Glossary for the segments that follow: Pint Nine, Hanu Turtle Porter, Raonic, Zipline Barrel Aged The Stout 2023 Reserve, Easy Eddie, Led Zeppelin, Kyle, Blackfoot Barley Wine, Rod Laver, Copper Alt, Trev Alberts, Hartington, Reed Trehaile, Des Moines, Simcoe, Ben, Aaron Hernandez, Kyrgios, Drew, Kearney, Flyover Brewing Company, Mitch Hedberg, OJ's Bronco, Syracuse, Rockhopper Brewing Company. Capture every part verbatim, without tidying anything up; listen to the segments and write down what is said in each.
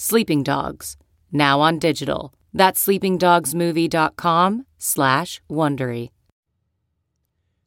Sleeping Dogs, now on digital. That's sleeping dogs movie dot com slash Wondery.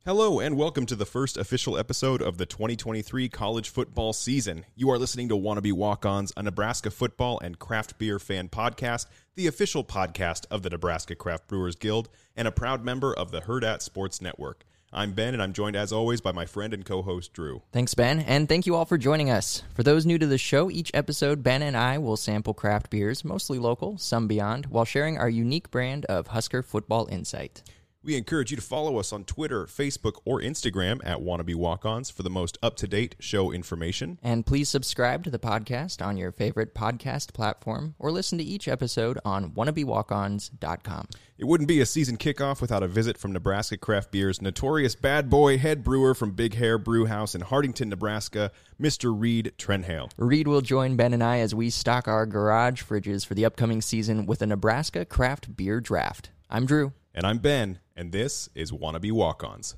Hello and welcome to the first official episode of the twenty twenty-three college football season. You are listening to Wannabe Walk-Ons, a Nebraska football and craft beer fan podcast, the official podcast of the Nebraska Craft Brewers Guild, and a proud member of the Hurrdat Sports Network. I'm Ben, and I'm joined, as always, by my friend and co-host, Drew. Thanks, Ben, and thank you all for joining us. For those new to the show, each episode, Ben and I will sample craft beers, mostly local, some beyond, while sharing our unique brand of Husker football insight. We encourage you to follow us on Twitter, Facebook, or Instagram at Wannabe Walk-Ons for the most up-to-date show information. And please subscribe to the podcast on your favorite podcast platform, or listen to each episode on wannabe walk ons dot com. It wouldn't be a season kickoff without a visit from Nebraska Craft Beer's notorious bad boy head brewer from Big Hair Brewhaus in Hartington, Nebraska, Mister Reed Trehaile. Reed will join Ben and I as we stock our garage fridges for the upcoming season with a Nebraska Craft Beer Draft. I'm Drew. And I'm Ben, and this is Wannabe Walk-Ons.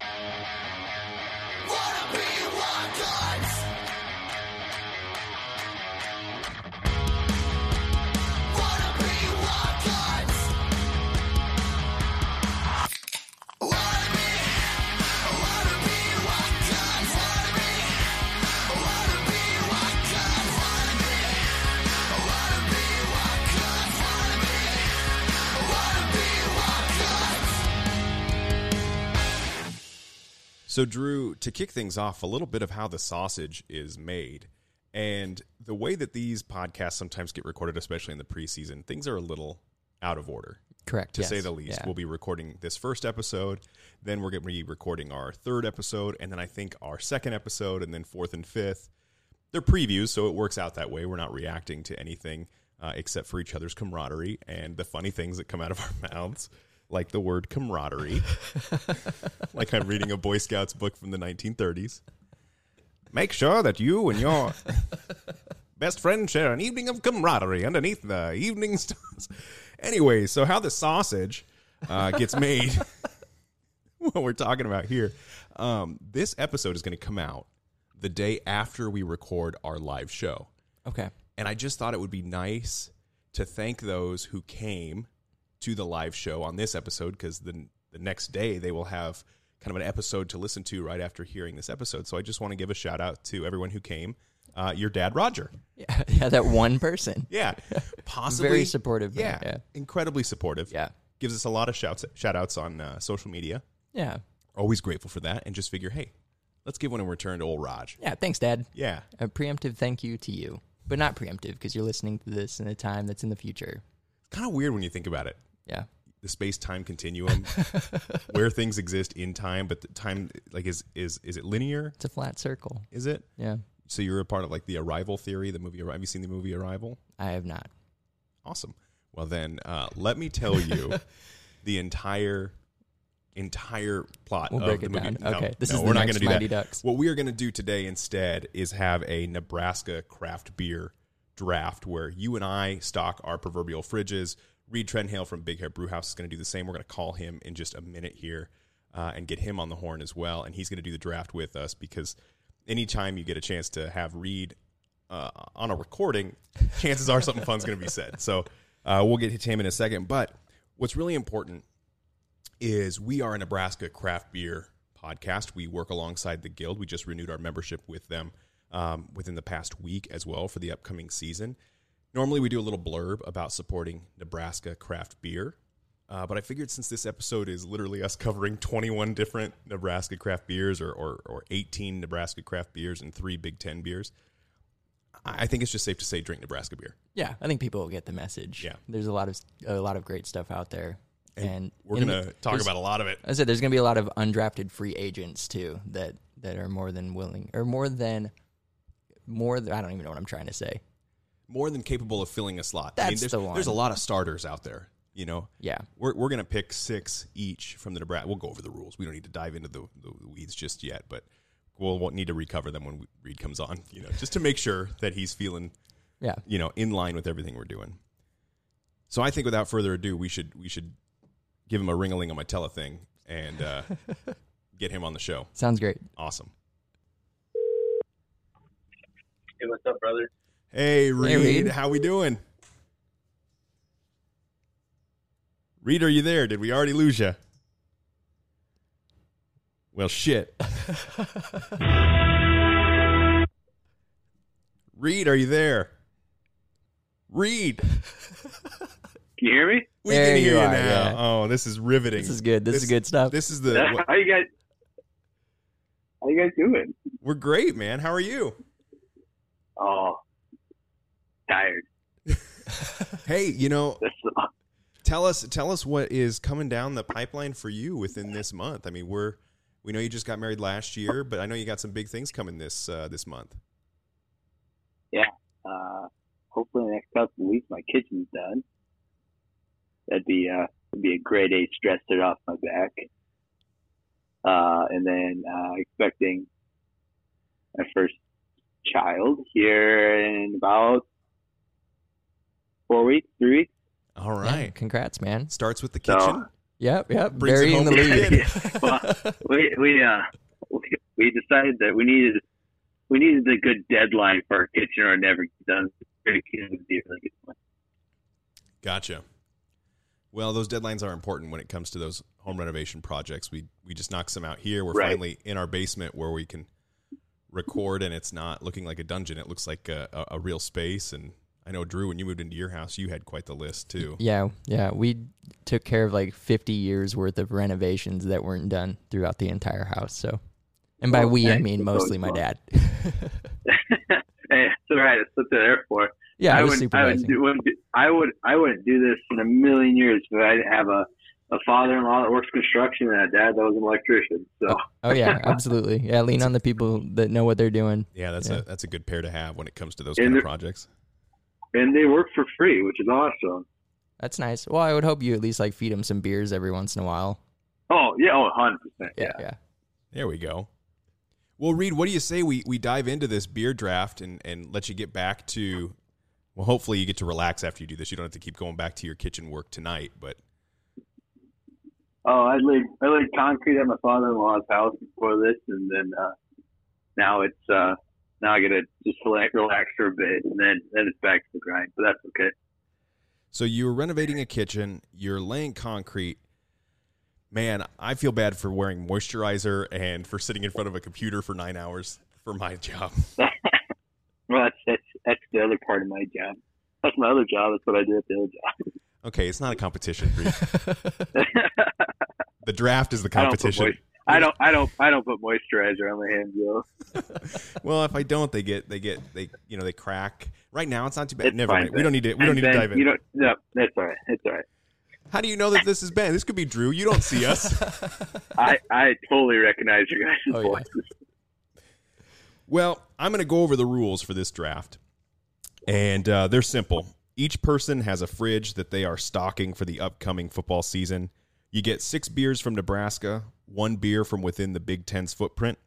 Wannabe Walk-Ons! So, Drew, to kick things off, a little bit of how the sausage is made. And the way that these podcasts sometimes get recorded, especially in the preseason, things are a little out of order. Correct. To yes. say the least. Yeah. We'll be recording this first episode, then we're going to be recording our third episode, and then I think our second episode, and then fourth and fifth. They're previews, so it works out that way. We're not reacting to anything uh, except for each other's camaraderie and the funny things that come out of our mouths. Like the word camaraderie. Like I'm reading a Boy Scouts book from the nineteen thirties. Make sure that you and your best friend share an evening of camaraderie underneath the evening stars. Anyway, so how the sausage uh, gets made, what we're talking about here. Um, this episode is going to come out the day after we record our live show. Okay. And I just thought it would be nice to thank those who came to the live show on this episode, because the, the next day they will have kind of an episode to listen to right after hearing this episode. So I just want to give a shout out to everyone who came. Uh, your dad, Roger. Yeah, yeah, that one person. Yeah. Possibly. Very supportive. Yeah, yeah. Incredibly supportive. Yeah. Gives us a lot of shouts, shout outs on uh, social media. Yeah. Always grateful for that, and just figure, hey, let's give one in return to old Raj. Yeah. Thanks, Dad. Yeah. A preemptive thank you to you, but not preemptive because you're listening to this in a time that's in the future. It's kind of weird when you think about it. Yeah. The space-time continuum, where things exist in time, but the time, like, is is is it linear? It's a flat circle. Is it? Yeah. So you're a part of, like, the Arrival theory, the movie Arrival. Have you seen the movie Arrival? I have not. Awesome. Well, then, uh, let me tell you the entire entire plot we'll of break it the movie. Down. Okay. No, this no, is we're the not going to do Mighty that. Ducks. What we are going to do today instead is have a Nebraska craft beer draft where you and I stock our proverbial fridges. Reed Trehaile from Big Hair Brewhaus is going to do the same. We're going to call him in just a minute here uh, and get him on the horn as well. And he's going to do the draft with us, because anytime you get a chance to have Reed uh, on a recording, chances are something fun's going to be said. So uh, we'll get to him in a second. But what's really important is we are a Nebraska craft beer podcast. We work alongside the Guild. We just renewed our membership with them um, within the past week as well for the upcoming season. Normally we do a little blurb about supporting Nebraska craft beer, uh, but I figured since this episode is literally us covering twenty-one different Nebraska craft beers or, or, or eighteen Nebraska craft beers and three Big Ten beers, I think it's just safe to say drink Nebraska beer. Yeah, I think people will get the message. Yeah. There's a lot of a lot of great stuff out there. And, and we're going to talk about a lot of it. I said there's going to be a lot of undrafted free agents, too, that, that are more than willing, or more than, more than, I don't even know what I'm trying to say. More than capable of filling a slot. That's I mean, there's, the one. There's a lot of starters out there, you know? Yeah. We're we're going to pick six each from the Nebraska. We'll go over the rules. We don't need to dive into the, the weeds just yet, but we'll, we'll need to recover them when Reed comes on, you know, just to make sure that he's feeling, yeah, you know, in line with everything we're doing. So I think without further ado, we should, we should give him a ring-a-ling-a-my-tella thing and uh, get him on the show. Sounds great. Awesome. Hey, what's up, brother? Hey, Reed. Hey, Reed. How we doing? Reed, are you there? Did we already lose you? Well, shit. Reed, are you there? Reed. Can you hear me? We there can hear you, you are, now. Yeah. Oh, this is riveting. This is good. This, this is good stuff. This is the. What, how you guys? How you guys doing? We're great, man. How are you? Oh, tired. Hey, you know, tell us, tell us what is coming down the pipeline for you within this month. I mean, we're we know you just got married last year, but I know you got some big things coming this uh, this month. Yeah. Uh, hopefully, in the next couple of weeks, my kitchen's done. That'd be uh, it'd be a grade A stressor off my back, uh, and then uh, expecting my first child here in about four weeks, three weeks. All right, yeah, congrats, man! Starts with the kitchen. So, yep, yep. Burying the lead. Well, we we uh we decided that we needed we needed a good deadline for our kitchen, or never done. Gotcha. Well, those deadlines are important when it comes to those home renovation projects. We we just knock some out here. We're right. Finally in our basement where we can record, and it's not looking like a dungeon. It looks like a, a, a real space. And I know, Drew, when you moved into your house, you had quite the list, too. Yeah, yeah. We took care of like fifty years' worth of renovations that weren't done throughout the entire house. So, and by well, we, I mean mostly my dad. Hey, that's all right. That's what they're there for. Yeah, I, I, would, I, would do, I, would, I wouldn't do this in a million years if I didn't have a, a father-in-law that works construction and a dad that was an electrician. So. Oh, oh, yeah, absolutely. Yeah, lean on the people that know what they're doing. Yeah, that's, yeah. A, that's a good pair to have when it comes to those and kind of projects. And they work for free, which is awesome. That's nice. Well, I would hope you at least like feed them some beers every once in a while. Oh, yeah, oh, one hundred percent. Yeah, yeah. There we go. Well, Reed, what do you say we, we dive into this beer draft and, and let you get back to... Well, hopefully you get to relax after you do this. You don't have to keep going back to your kitchen work tonight, but. Oh, I laid, I laid concrete at my father-in-law's house before this. And then, uh, now it's, uh, now I got to just relax for a bit and then, then it's back to the grind, but that's okay. So you were renovating a kitchen, you're laying concrete. Man, I feel bad for wearing moisturizer and for sitting in front of a computer for nine hours for my job. Well, that's, that's that's the other part of my job. That's my other job. That's what I do at the other job. Okay, it's not a competition for you. The draft is the competition. I don't. Put moist- I don't. I don't. I don't put moisturizer on my hands, yo. Well, if I don't, they get. They get. They. You know, they crack. Right now, it's not too bad. It's Never fine, mind. We don't need to. We don't need ben, to dive in. You don't, no, that's all right. It's all right. How do you know that this is Ben? This could be Drew. You don't see us. I I totally recognize your guys' oh, voices. Yeah. Well, I'm going to go over the rules for this draft, and uh, they're simple. Each person has a fridge that they are stocking for the upcoming football season. You get six beers from Nebraska, one beer from within the Big Ten's footprint.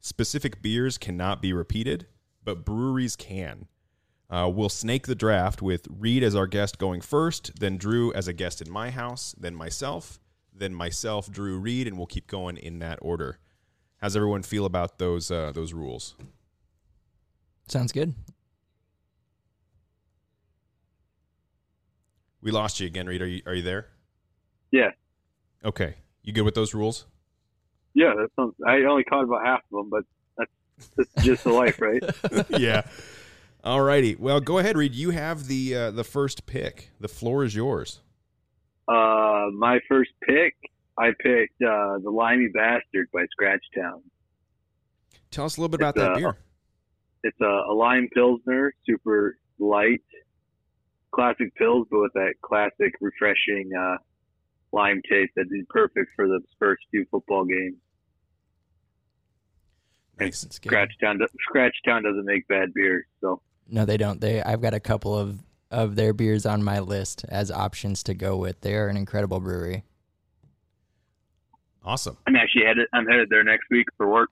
Specific beers cannot be repeated, but breweries can. Uh, we'll snake the draft with Reed as our guest going first, then Drew as a guest in my house, then myself, then myself, Drew, Reed, and we'll keep going in that order. How's everyone feel about those uh, those rules? Sounds good. We lost you again, Reed. Are you are you there? Yeah. Okay. You good with those rules? Yeah, that sounds. I only caught about half of them, but that's, that's just the life, right? Yeah. All righty. Well, go ahead, Reed. You have the uh, the first pick. The floor is yours. Uh, my first pick, I picked uh, The Limey Bastard by Scratch Town. Tell us a little bit it's about a, that beer. It's a, a lime pilsner, super light, classic pils, but with that classic, refreshing uh, lime taste that'd be perfect for the first few football games. Nice and Scratch Town, Scratch Town doesn't make bad beer, so no, they don't. They, I've got a couple of, of their beers on my list as options to go with. They are an incredible brewery. Awesome. I'm actually headed. I'm headed there next week for work.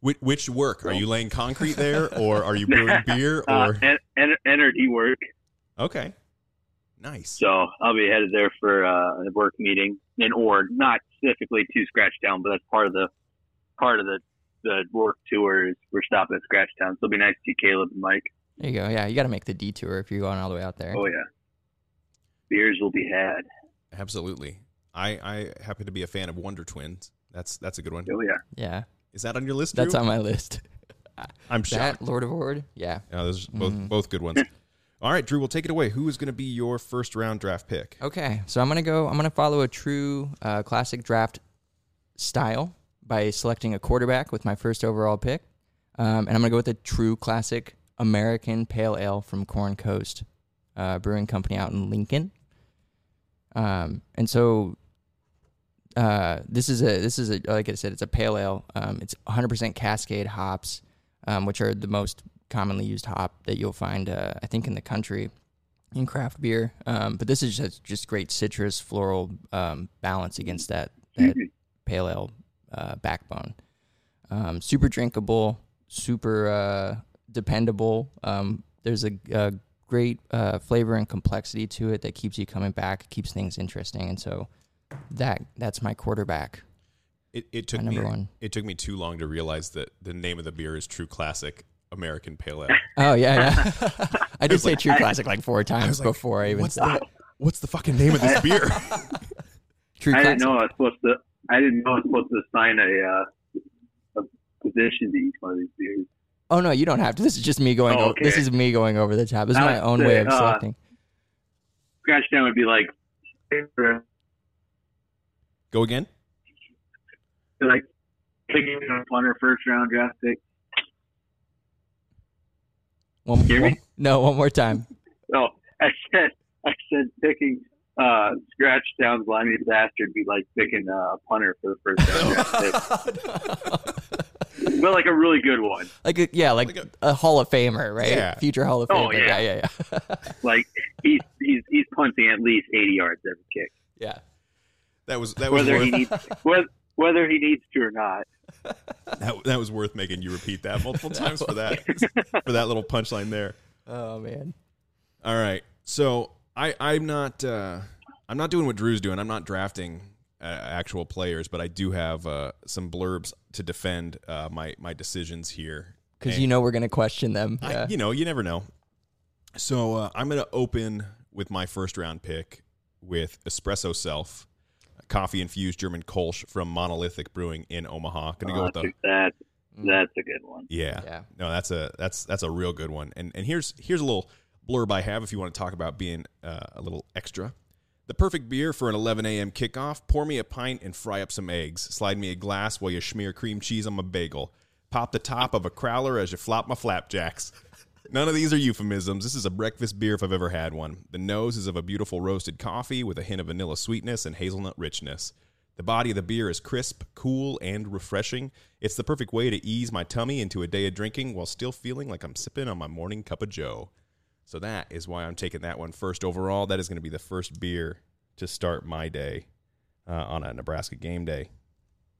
Which, which work? Are you laying concrete there, or are you brewing beer, or uh, en- en- energy work? Okay. Nice. So I'll be headed there for uh, a work meeting in Ord, not specifically to Scratch Town, but that's part of the part of the. The work tour is we're stopping at Scratch Town, so it'll be nice to see Caleb and Mike. There you go. Yeah, you got to make the detour if you're going all the way out there. Oh yeah, beers will be had. Absolutely. I, I happen to be a fan of Wonder Twins. That's that's a good one. Oh yeah, yeah. Is that on your list? Drew? That's on my list. I'm shocked. That, Lord of Horde. Yeah. Yeah, those are both mm. both good ones. All right, Drew. We'll take it away. Who is going to be your first round draft pick? Okay, so I'm gonna go. I'm gonna follow a true uh, classic draft style by selecting a quarterback with my first overall pick. Um, and I'm going to go with a True Classic American Pale Ale from Corn Coast uh, Brewing Company out in Lincoln. Um, and so uh, this is, a this is a like I said, it's a pale ale. Um, it's one hundred percent Cascade hops, um, which are the most commonly used hop that you'll find, uh, I think, in the country in craft beer. Um, but this is just, just great citrus, floral um, balance against that, that pale ale Uh, backbone. Um, super drinkable, super uh, dependable. Um, there's a, a great uh, flavor and complexity to it that keeps you coming back, keeps things interesting, and so that that's my quarterback. It, it took me one. It took me too long to realize that the name of the beer is True Classic American Pale Ale. Oh yeah, yeah. I did say like, True Classic like four times like, before I even what's said. The, what's the fucking name of this beer? True I Classic. Didn't know I was supposed to. I didn't know I was supposed to sign a, uh, a position to each one of these beers. Oh no, you don't have to. This is just me going. Oh, okay. over, this is me going over the top. This is my own say, way of uh, selecting. Scratch Down would be like. Go again. Like picking a punter first round draft pick. One more. No, one more time. No, I said. I said picking. Uh, Scratch Down's Limey Bastard be like picking a uh, punter for the first time. But like a really good one. Like a, yeah, like, like a, a Hall of Famer, right? Yeah. Future Hall of Famer. Oh, yeah, yeah, yeah. yeah. Like he's he's he's punting at least eighty yards every kick. Yeah, that was that was whether worth... he needs whether, whether he needs to or not. That that was worth making you repeat that multiple times for that for that little punchline there. Oh man! All right, so. I, I'm not. Uh, I'm not doing what Drew's doing. I'm not drafting uh, actual players, but I do have uh, some blurbs to defend uh, my my decisions here. Because you know we're going to question them. I, yeah. You know, you never know. So uh, I'm going to open with my first round pick with Espresso Self, coffee infused German Kolsch from Monolithic Brewing in Omaha. Going to oh, go with the that. That's a good one. Yeah. yeah. No, that's a that's that's a real good one. And and here's here's a little blurb I have if you want to talk about being uh, a little extra. The perfect beer for an eleven a.m. kickoff. Pour me a pint and fry up some eggs. Slide me a glass while you smear cream cheese on my bagel. Pop the top of a crowler as you flop my flapjacks. None of these are euphemisms. This is a breakfast beer if I've ever had one. The nose is of a beautiful roasted coffee with a hint of vanilla sweetness and hazelnut richness. The body of the beer is crisp, cool, and refreshing. It's the perfect way to ease my tummy into a day of drinking while still feeling like I'm sipping on my morning cup of joe. So that is why I'm taking that one first overall. That is going to be the first beer to start my day uh, on a Nebraska game day.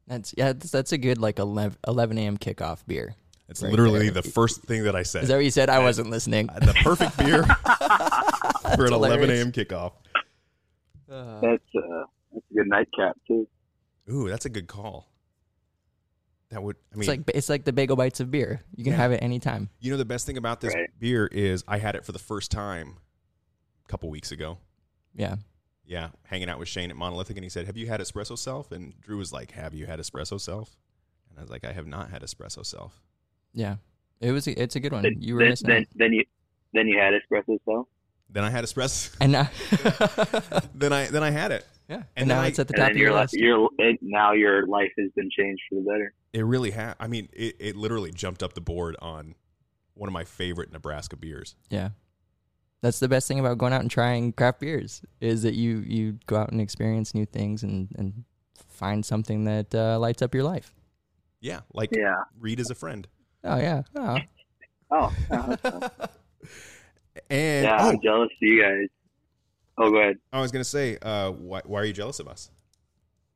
That's yeah, that's, that's a good like eleven a.m. kickoff beer. It's right literally there. The first thing that I said. Is that what you said? I wasn't listening. The perfect beer for an eleven a.m. kickoff. Uh, that's, uh, that's a good nightcap too. Ooh, that's a good call. That would I mean it's like it's like the bagel bites of beer. You can yeah. have it anytime. You know the best thing about this right. beer is I had it for the first time a couple weeks ago. Yeah. Yeah, hanging out with Shane at Monolithic and he said, "Have you had Espresso Self?" And Drew was like, "Have you had Espresso Self?" And I was like, "I have not had Espresso Self." Yeah. It was. A, it's a good one. Then, you were then, missing then, out. Then you, then you had espresso self. Then I had espresso. And now, then I then I had it. Yeah. And, and now I, it's at the top of your, your list. Your, it, now your life has been changed for the better. It really has. I mean, it, it literally jumped up the board on one of my favorite Nebraska beers. Yeah. That's the best thing about going out and trying craft beers is that you, you go out and experience new things and, and find something that uh, lights up your life. Yeah. Like yeah. Reed is a friend. Oh, yeah. Oh. oh. and Yeah, oh. I'm jealous of you guys. Oh, go ahead. I was going to say, uh, why, why are you jealous of us?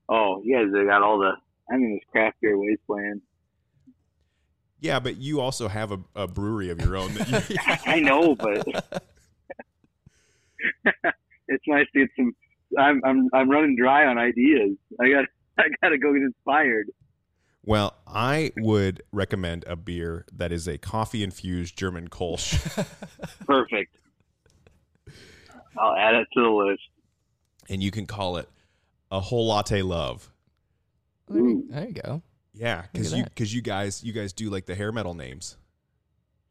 Oh, you guys have got all the, I mean, this craft beer ways plan. Yeah, but you also have a, a brewery of your own. That you- I know, but it's nice to get some, I'm, I'm, I'm running dry on ideas. I got, I got to go get inspired. Well, I would recommend a beer that is a coffee-infused German Kolsch. Perfect. I'll add it to the list. And you can call it a whole latte love. Ooh. There you go. Yeah, because you, you guys you guys do like the hair metal names.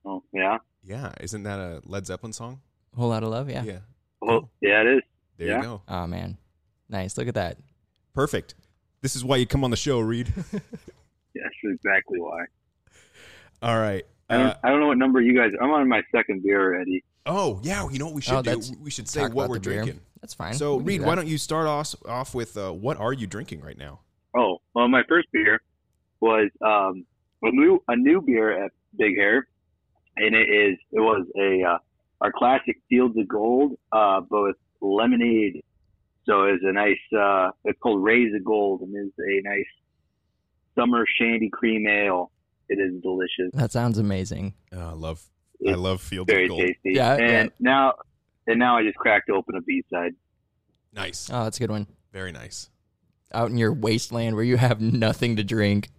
Oh, yeah? Yeah. Isn't that a Led Zeppelin song? Whole Lotta Love, yeah. Yeah. Oh, yeah, it is. There yeah. you go. Oh, man. Nice. Look at that. Perfect. This is why you come on the show, Reed. That's exactly why. All right. Uh, I, don't, I don't know what number you guys are. I'm on my second beer already. Oh, yeah. You know what we should oh, do? We should say what we're drinking. Beer. That's fine. So, we'll Reed, why don't you start off, off with uh, what are you drinking right now? Oh, well, my first beer was um, a, new, a new beer at Big Hair. And it is it was a uh, our classic Fields of Gold, uh, but with lemonade. So it's a nice, uh, it's called Raise of Gold, and it's a nice summer shandy cream ale. It is delicious. That sounds amazing. Oh, I love It's I love Fields of Gold. Very tasty. Yeah, and yeah. now and now I just cracked open a B-side. Nice. Oh, that's a good one. Very nice. Out in your wasteland where you have nothing to drink.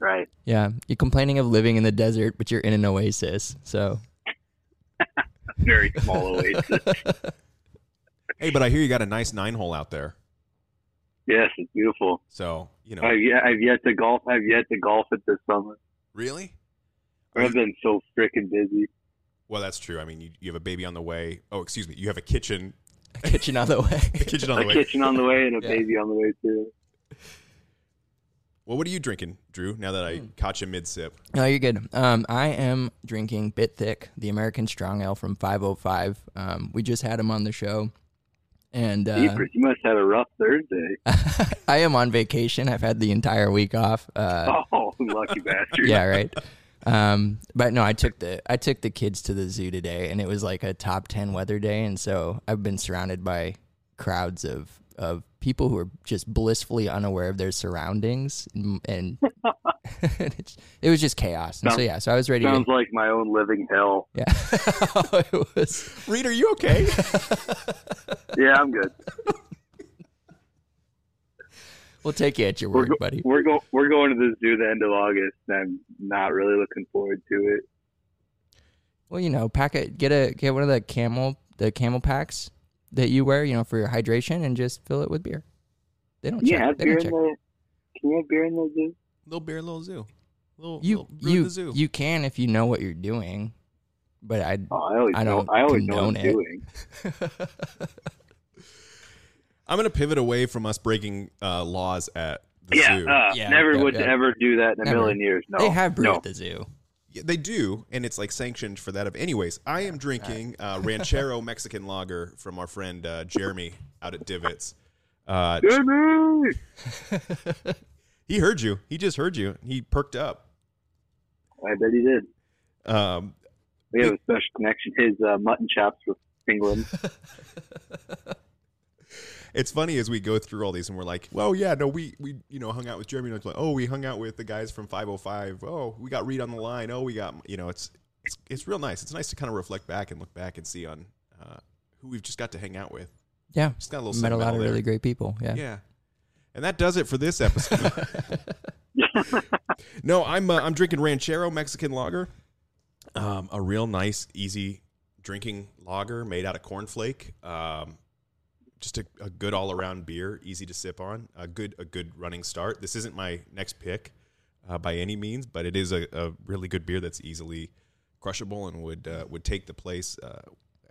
Right. Yeah. You're complaining of living in the desert, but you're in an oasis, so. Very small oasis. Hey, but I hear you got a nice nine-hole out there. Yes, it's beautiful. So, you know. I've yet, I've yet to golf. I've yet to golf it this summer. Really? I've been so freaking busy. Well, that's true. I mean, you, you have a baby on the way. Oh, excuse me. You have a kitchen. A kitchen on the way. a kitchen on the a way. A kitchen on the way and a yeah. baby on the way, too. Well, what are you drinking, Drew, now that I mm. caught you mid-sip? No, you're good. Um, I am drinking Bit Thick, the American Strong Ale from five oh five. Um, we just had him on the show. And uh, Deepers, you must have had a rough Thursday. I am on vacation. I've had the entire week off. Uh, oh, lucky bastard. Yeah, right. Um, but no, I took the, I took the kids to the zoo today and it was like a top ten weather day. And so I've been surrounded by crowds of, of people who are just blissfully unaware of their surroundings and, and it was just chaos. And sounds, so, yeah, so I was ready. Sounds to, like my own living hell. Yeah. oh, it was. Reed, are you okay? yeah, I'm good. We'll take you at your word, we're go- buddy. We're go- we're going to the zoo the end of August, and I'm not really looking forward to it. Well, you know, pack it, get a get one of the camel the camel packs that you wear, you know, for your hydration, and just fill it with beer. They don't. Yeah, check. They beer don't check. In the, can you have beer in the zoo? Little beer, little zoo. Little, you little you the zoo. You can if you know what you're doing, but I oh, I, always I don't know, I always know what I'm it. Doing. I'm going to pivot away from us breaking uh, laws at the yeah, zoo. Uh, yeah, never yeah, would yeah. ever do that in a never. million years. No, they have brewed no. at the zoo. Yeah, they do, and it's like sanctioned for that. Of anyways, I am drinking uh, Ranchero Mexican Lager from our friend uh, Jeremy out at Divots. Uh, Jeremy! He heard you. He just heard you. He perked up. I bet he did. Um, we have a special connection. His uh, mutton chops with England. It's funny as we go through all these and we're like, well, yeah, no, we, we you know, hung out with Jeremy. And it's like, oh, we hung out with the guys from five oh five. Oh, we got Reed on the line. Oh, we got, you know, it's it's it's real nice. It's nice to kind of reflect back and look back and see on uh, who we've just got to hang out with. Yeah. Just got a little Met a lot of there. Really great people. Yeah. Yeah. And that does it for this episode. No, I'm uh, I'm drinking Ranchero Mexican Lager. Um, a real nice, easy drinking lager made out of cornflake. Um Just a, a good all-around beer, easy to sip on, a good a good running start. This isn't my next pick, uh, by any means, but it is a, a really good beer that's easily crushable and would uh, would take the place, uh,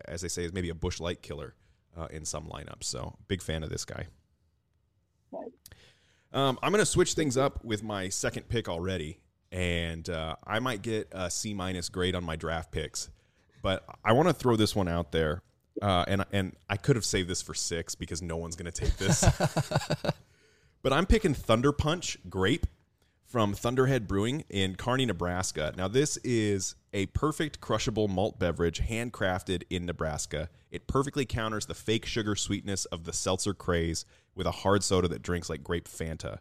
as they say, is maybe a Busch Light killer uh, in some lineups. So big fan of this guy. Um, I'm going to switch things up with my second pick already, and uh, I might get a C-minus grade on my draft picks, but I want to throw this one out there, uh, and and I could have saved this for six because no one's going to take this. But I'm picking Thunder Punch Grape from Thunderhead Brewing in Kearney, Nebraska. Now, this is a perfect crushable malt beverage handcrafted in Nebraska. It perfectly counters the fake sugar sweetness of the seltzer craze with a hard soda that drinks like grape Fanta.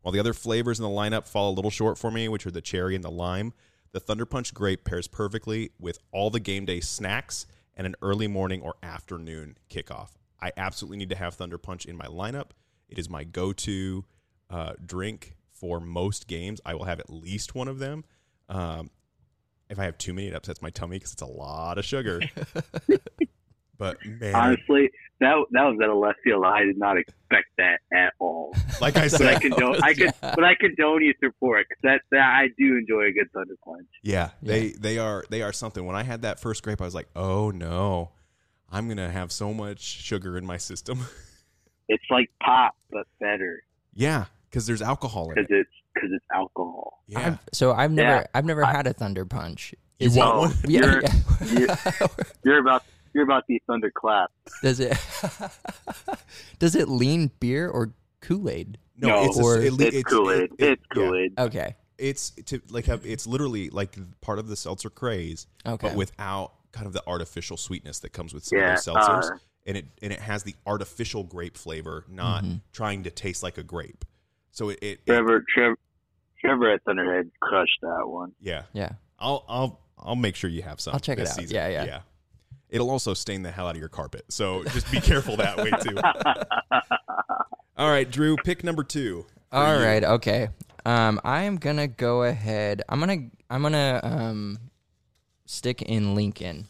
While the other flavors in the lineup fall a little short for me, which are the cherry and the lime, the Thunder Punch Grape pairs perfectly with all the game day snacks and an early morning or afternoon kickoff. I absolutely need to have Thunder Punch in my lineup. It is my go-to uh, drink for most games. I will have at least one of them. Um, if I have too many, it upsets my tummy because it's a lot of sugar. But man, honestly, that that was out of left field. I did not expect that at all. Like I said, but I condone, I could, yeah. but I condone your support. That, that I do enjoy a good Thunder Punch. Yeah, they yeah. they are they are something. When I had that first grape, I was like, oh no, I'm gonna have so much sugar in my system. It's like pop, but better. Yeah, because there's alcohol in it. Because it's because it's alcohol. Yeah. I've, so I've never yeah. I've never I, had a Thunder Punch. Is you want one? Yeah, you're, yeah. You're, you're about. You're about the thunderclap. Does it does it lean beer or Kool-Aid? No, no it's, or, a, it, it's, it's Kool-Aid. It, it, it's Kool-Aid. Yeah. Okay. It's to like have, it's literally like part of the seltzer craze, okay. but without kind of the artificial sweetness that comes with some yeah, of those seltzers. Uh, and it and it has the artificial grape flavor, not mm-hmm. trying to taste like a grape. So it, it, Trevor, it Trevor Trevor at Thunderhead crushed that one. Yeah. Yeah. I'll I'll I'll make sure you have some. I'll check this it out. Season. Yeah, yeah. Yeah. It'll also stain the hell out of your carpet. So just be careful that way, too. All right, Drew, pick number two. All you. right, okay. Um, I am going to go ahead. I'm going to I'm gonna um, stick in Lincoln.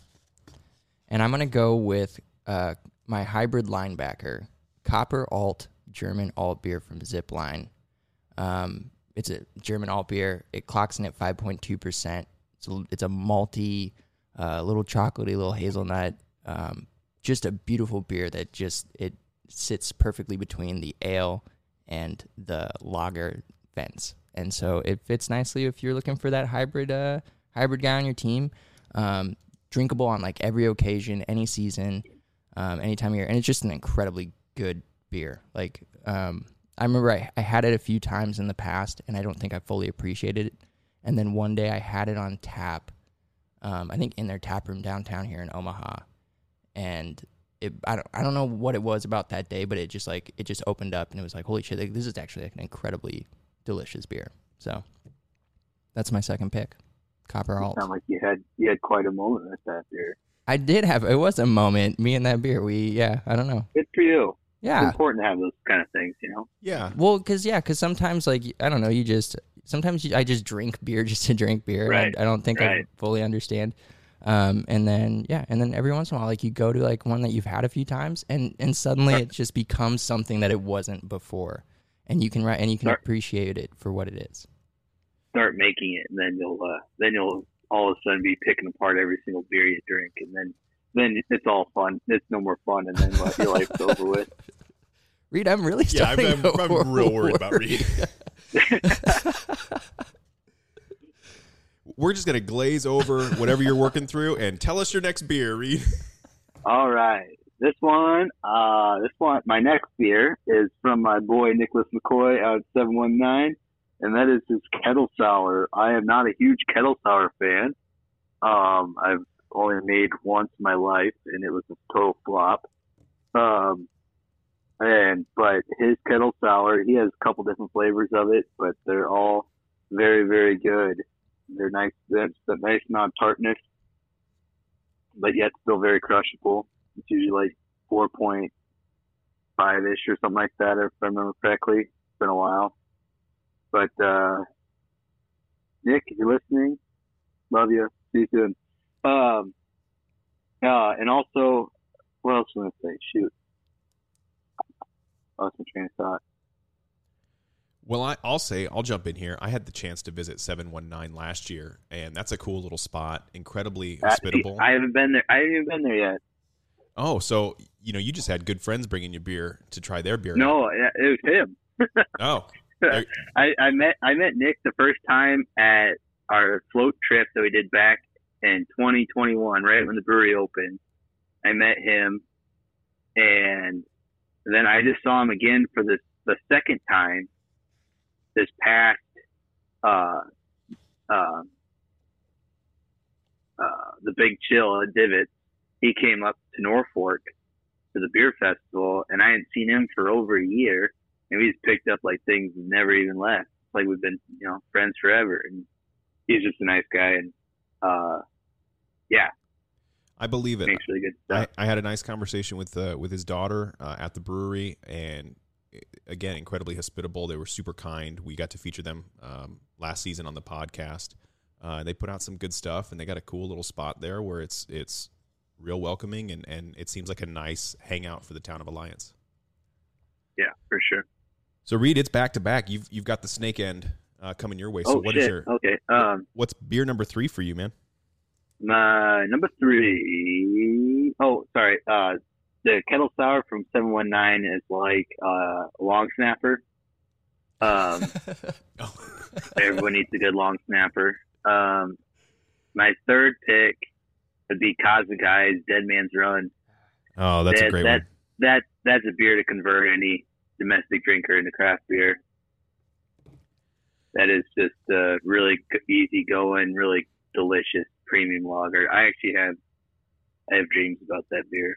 And I'm going to go with uh, my hybrid linebacker, Copper Alt German Alt Beer from Zipline. Um, it's a German Alt Beer. It clocks in at five point two percent. It's a, it's a malty... A uh, little chocolatey, little hazelnut, um, just a beautiful beer that just, it sits perfectly between the ale and the lager fence. And so it fits nicely if you're looking for that hybrid uh, hybrid guy on your team. Um, drinkable on like every occasion, any season, um, any time of year. And it's just an incredibly good beer. Like um, I remember I, I had it a few times in the past and I don't think I fully appreciated it. And then one day I had it on tap. Um, I think in their tap room downtown here in Omaha, and it, I don't I don't know what it was about that day, but it just like it just opened up and it was like, holy shit, like, this is actually like an incredibly delicious beer. So that's my second pick, Copper Alt. You sound like you had you had quite a moment with that beer. I did have it was a moment. Me and that beer, we yeah I don't know. Good for you. Yeah, it's important to have those kind of things, you know. Yeah. Well, because yeah, because sometimes like I don't know, you just. Sometimes you, I just drink beer just to drink beer. Right. I, I don't think right. I fully understand. Um, and then, yeah, and then every once in a while, like you go to like one that you've had a few times, and, and suddenly it just becomes something that it wasn't before, and you can and you can start, appreciate it for what it is. Start making it, and then you'll uh, then you'll all of a sudden be picking apart every single beer you drink, and then then it's all fun. It's no more fun, and then like, your life's over with. Reed, I'm really yeah, I'm, I'm, I'm real worried, worried about Reed. We're just going to glaze over whatever you're working through and tell us your next beer, Reed. All right. This one, uh, this one, my next beer is from my boy Nicholas McCoy out at seven one nine, and that is his Kettle Sour. I am not a huge Kettle Sour fan. Um, I've only made once in my life, and it was a total flop. Um, And but his Kettle Sour, he has a couple different flavors of it, but they're all very, very good. They're nice, they're nice non-tartness, but yet still very crushable. It's usually like four point five ish or something like that, if I remember correctly. It's been a while. But uh, Nick, if you're listening, love you. See you soon. Um, uh, and also, what else was I going to say? Shoot. Awesome train of thought. Well, I, I'll say, I'll jump in here. I had the chance to visit seven one nine last year, and that's a cool little spot. Incredibly uh, hospitable. I haven't been there. I haven't even been there yet. Oh, so, you know, you just had good friends bringing you beer to try their beer. No, out. It was him. Oh. I, I met I met Nick the first time at our float trip that we did back in twenty twenty-one, right when the brewery opened. I met him, and then I just saw him again for the, the second time this past uh, uh, uh, the big chill at Divots. He came up to Norfolk to the beer festival, and I hadn't seen him for over a year. And we just picked up like things and never even left. Like we've been, you know, friends forever. And he's just a nice guy. And uh, yeah, I believe it. Makes really good stuff. I, I had a nice conversation with uh, with his daughter uh, at the brewery, and again, incredibly hospitable. They were super kind. We got to feature them um, last season on the podcast. Uh, they put out some good stuff, and they got a cool little spot there where it's it's real welcoming, and and it seems like a nice hangout for the town of Alliance. Yeah, for sure. So, Reed, it's back to back. You've you've got the snake end uh, coming your way. So, oh, what shit. is your okay? Um, what's beer number three for you, man? My number three. Oh, sorry. Uh, the kettle sour from seven one nine is like uh, a long snapper. Um, oh. Everyone needs a good long snapper. Um, my third pick would be Cosmic Eye's Dead Man's Run. Oh, that's that, a great that, one. That, that that's a beer to convert any domestic drinker into craft beer. That is just a really easy going, really delicious premium lager. I actually have I have dreams about that beer.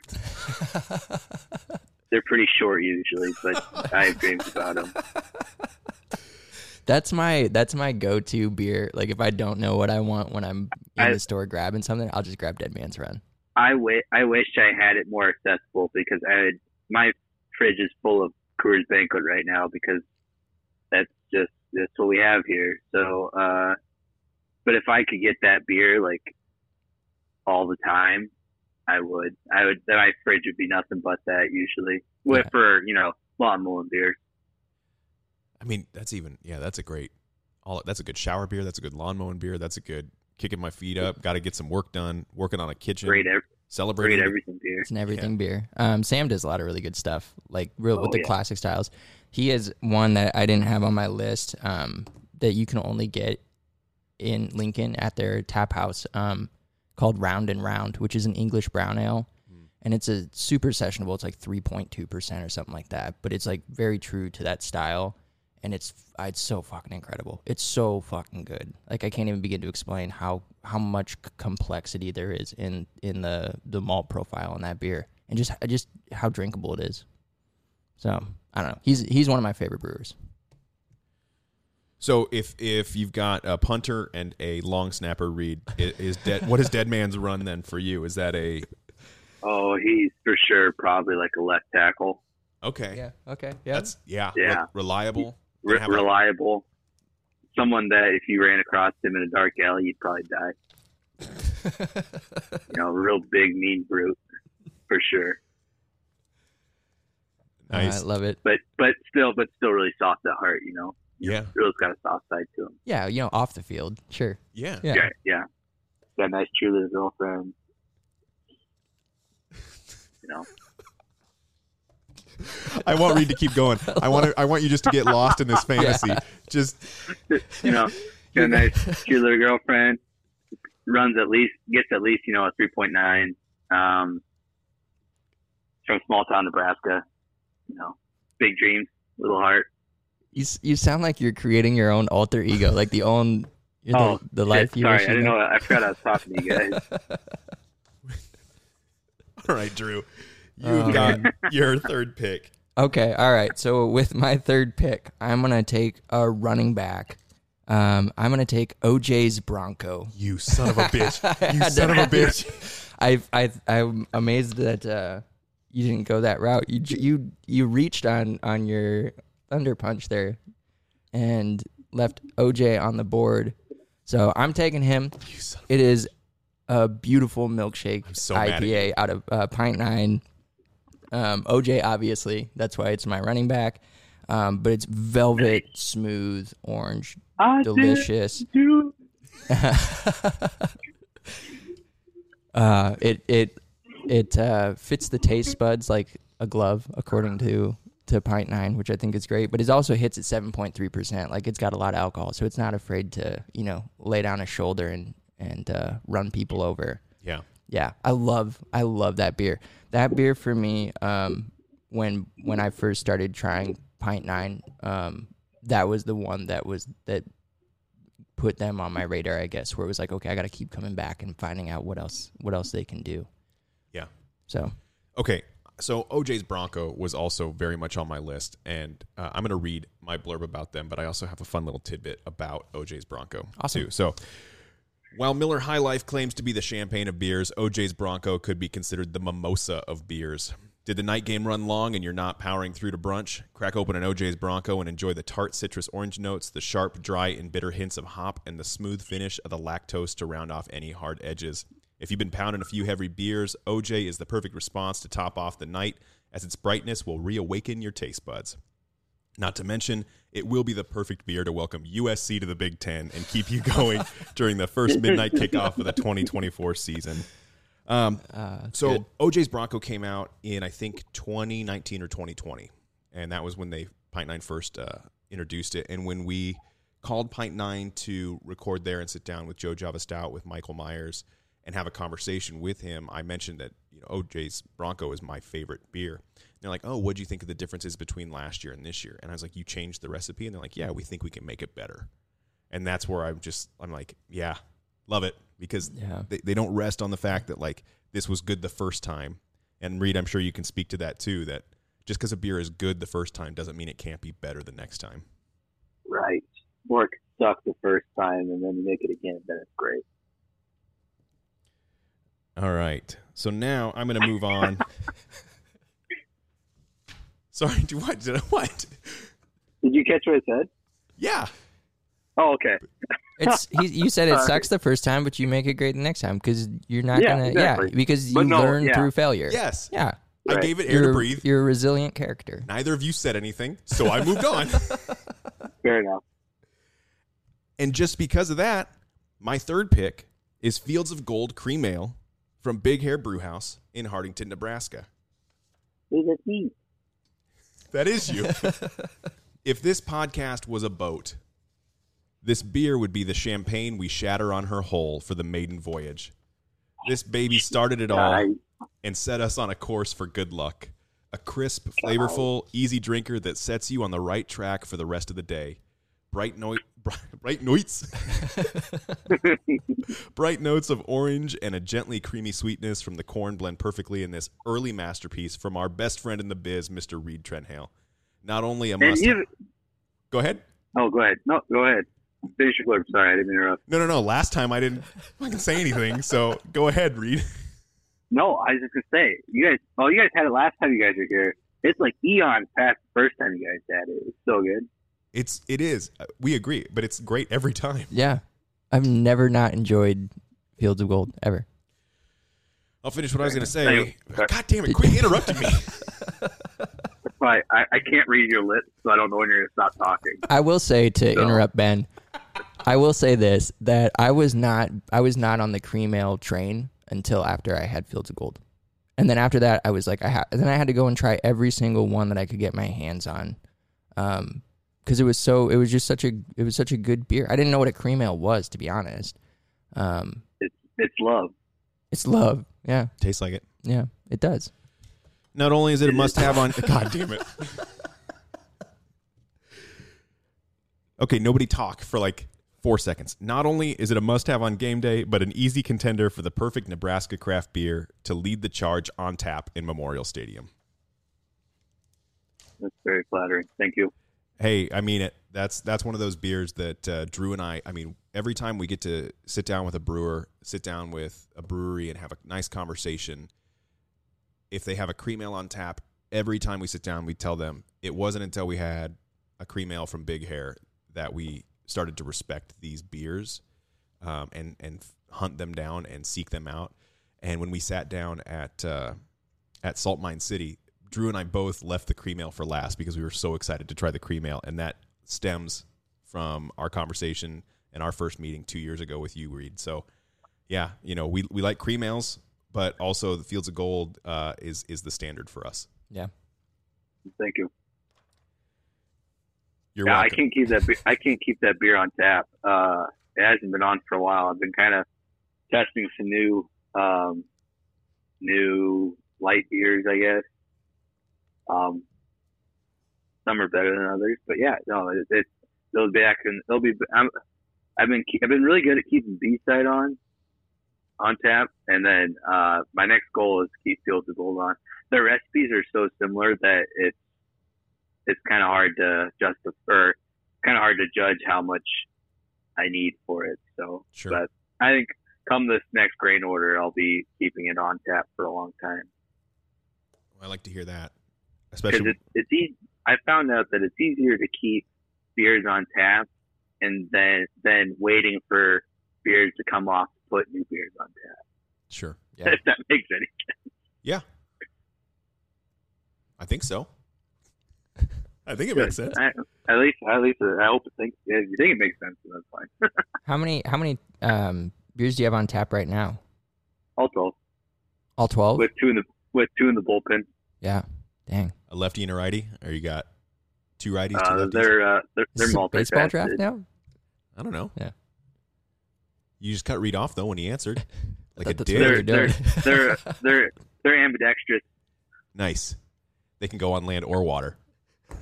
They're pretty short usually, but I have dreams about them. That's my that's my go-to beer. Like if I don't know what I want when I'm in I, the store grabbing something, I'll just grab Dead Man's Run. I, w- I wish I had it more accessible because I would, my fridge is full of Coors Banquet right now because that's just that's what we have here. So, uh, but if I could get that beer like all the time, I would. I would. My fridge would be nothing but that usually. With yeah. for you know lawn mowing beer. I mean, that's even yeah. That's a great. All that's a good shower beer. That's a good lawn mowing beer. That's a good kicking my feet up. Got to get some work done. Working on a kitchen. Great. Every- Celebrating everything beer. It's an everything yeah. beer. Um, Sam does a lot of really good stuff, like real oh, with the yeah. classic styles. He is one that I didn't have on my list um, that you can only get in Lincoln at their tap house um, called Round and Round, which is an English brown ale, mm. and it's a super sessionable. It's like three point two percent or something like that, but it's like very true to that style, and it's it's so fucking incredible. It's so fucking good. Like I can't even begin to explain how. how much complexity there is in, in the, the malt profile in that beer and just just how drinkable it is. So, I don't know. He's he's one of my favorite brewers. So, if if you've got a punter and a long snapper, Reed, is dead, what is Dead Man's Run then for you? Is that a... Oh, he's for sure probably like a left tackle. Okay. Yeah, okay. Yeah. That's, yeah. yeah. Re- reliable. Re- reliable. A- Someone that if you ran across him in a dark alley, you'd probably die. You know, real big, mean brute for sure. Nice, uh, I love it. But but still, but still, really soft at heart. You know, yeah, real's got a soft side to him. Yeah, you know, off the field, sure. Yeah, yeah, yeah. yeah. Got a nice cheerleader girlfriend. You know. I want Reed to keep going. I want to, I want you just to get lost in this fantasy. Yeah. Just you know, got a nice cute little girlfriend. Runs at least gets at least you know a three point nine. Um, from small town Nebraska, you know, big dreams, little heart. You you sound like you're creating your own alter ego, like the own you know, oh, the, the life. Shit, you sorry, I didn't know. know. I forgot I was talking to you guys. All right, Drew. You've um, got your third pick. Okay, all right. So with my third pick, I'm going to take a running back. Um, I'm going to take O J's Bronco. You son of a bitch. You son of a bitch. I, I, I'm amazed that uh, you didn't go that route. You you you reached on, on your Thunder Punch there and left O J on the board. So I'm taking him. You son of it is a beautiful milkshake so I P A out of uh, Pint Nine. Um, O J, obviously, that's why it's my running back. Um, but it's velvet, smooth, orange, I delicious. Did, uh, it it it uh, fits the taste buds like a glove, according to to Pint Nine, which I think is great. But it also hits at seven point three percent. Like, it's got a lot of alcohol, so it's not afraid to, you know, lay down a shoulder and and uh, run people over. Yeah, yeah. I love I love that beer. That beer for me, um, when when I first started trying Pint Nine, um, that was the one that was that. put them on my radar, I guess, where it was like, okay, I got to keep coming back and finding out what else, what else they can do. Yeah. So, okay. So O J's Bronco was also very much on my list, and uh, I'm going to read my blurb about them, but I also have a fun little tidbit about O J's Bronco. Awesome. Too. So while Miller High Life claims to be the champagne of beers, O J's Bronco could be considered the mimosa of beers. Did the night game run long and you're not powering through to brunch? Crack open an O J's Bronco and enjoy the tart citrus orange notes, the sharp, dry, and bitter hints of hop, and the smooth finish of the lactose to round off any hard edges. If you've been pounding a few heavy beers, O J is the perfect response to top off the night, as its brightness will reawaken your taste buds. Not to mention, it will be the perfect beer to welcome U S C to the Big Ten and keep you going during the first midnight kickoff of the twenty twenty-four season. Um, uh, so good. O J's Bronco came out in, I think, twenty nineteen or twenty twenty. And that was when they, Pint Nine first, uh, introduced it. And when we called Pint Nine to record there and sit down with Joe Java Stout, with Michael Myers, and have a conversation with him, I mentioned that, you know, O J's Bronco is my favorite beer. And they're like, oh, what do you think of the differences between last year and this year? And I was like, you changed the recipe? And they're like, yeah, we think we can make it better. And that's where I'm just, I'm like, yeah, love it. Because yeah. they, they don't rest on the fact that, like, this was good the first time. And, Reed, I'm sure you can speak to that, too, that just because a beer is good the first time doesn't mean it can't be better the next time. Right. Or it could suck the first time, and then you make it again, then it's great. All right. So now I'm going to move on. Sorry, do what? Did I what? Did you catch what I said? Yeah. Oh, okay. It's he, you said it sucks the first time, but you make it great the next time because you're not yeah, gonna exactly. yeah because you no, learn yeah. through failure. Yes, yeah. Right. I gave it air you're, to breathe. You're a resilient character. Neither of you said anything, so I moved on. Fair enough. And just because of that, my third pick is Fields of Gold Cream Ale from Big Hair Brewhaus in Hartington, Nebraska. Is me? That is you. If this podcast was a boat, this beer would be the champagne we shatter on her hull for the maiden voyage. This baby started it all and set us on a course for good luck. A crisp, flavorful, easy drinker that sets you on the right track for the rest of the day. Bright no- bright notes, bright notes of orange and a gently creamy sweetness from the corn blend perfectly in this early masterpiece from our best friend in the biz, Mister Reed Trehaile. Not only a must. You- go ahead. Oh, go ahead. No, go ahead. Finish your blurb. Sorry, I didn't interrupt. No, no, no. Last time I didn't fucking say anything, so go ahead, Reed. No, I was just going to say, you guys, well, you guys had it last time you guys were here. It's like eons past the first time you guys had it. It's so good. It's, it is. We agree, but it's great every time. Yeah. I've never not enjoyed Fields of Gold, ever. I'll finish what I was going to say. God damn it, quit interrupting me. Right. I, I can't read your lips, so I don't know when you're going to stop talking. I will say to so. interrupt Ben, I will say this, that I was not I was not on the cream ale train until after I had Fields of Gold. And then after that, I was like, I ha- then I had to go and try every single one that I could get my hands on. Um, because it was so, it was just such a, it was such a good beer. I didn't know what a cream ale was, to be honest. Um, It's, it's love. It's love. Yeah. Tastes like it. Yeah, it does. Not only is it a must-have on... God damn it. Okay, nobody talk for like four seconds. Not only is it a must-have on game day, but an easy contender for the perfect Nebraska craft beer to lead the charge on tap in Memorial Stadium. That's very flattering. Thank you. Hey, I mean it. That's that's one of those beers that uh, Drew and I, I mean, every time we get to sit down with a brewer, sit down with a brewery and have a nice conversation... If they have a cream ale on tap, every time we sit down, we tell them it wasn't until we had a cream ale from Big Hair that we started to respect these beers um, and and hunt them down and seek them out. And when we sat down at uh, at Salt Mine City, Drew and I both left the cream ale for last because we were so excited to try the cream ale, and that stems from our conversation and our first meeting two years ago with you, Reed. So, yeah, you know, we we like cream ales, but also the Fields of Gold uh, is is the standard for us. Yeah. Thank you. You're yeah, welcome. I can't keep that. Be- I can't keep that beer on tap. Uh, it hasn't been on for a while. I've been kind of testing some new, um, new light beers, I guess. Um, some are better than others, but yeah, no, it, it, they'll be back and they'll be. I'm, I've been I've been really good at keeping B-side on on tap, and then uh, my next goal is to keep Fields of Gold on. Their recipes are so similar that it's it's kind of hard to justify, or kind of hard to judge how much I need for it. So, sure. But I think come this next grain order, I'll be keeping it on tap for a long time. I like to hear that, especially it's, it's easy. I found out that it's easier to keep beers on tap and then then waiting for beers to come off to put new beers on tap. Sure. Yeah. If that makes any sense. Yeah. I think so. I think it Good. makes sense. I, at least, at least, I hope it thinks. If you think it makes sense, then that's fine. how many, how many um, beers do you have on tap right now? All twelve. All twelve. With two in the with two in the bullpen. Yeah. Dang. A lefty and a righty, or you got two righties, two uh, lefties. They're uh, they're, they're multifaceted. Baseball draft now. I don't know. Yeah. You just cut Reed off though when he answered, like a dick. They're they're, they're they're they're ambidextrous. Nice. They can go on land or water.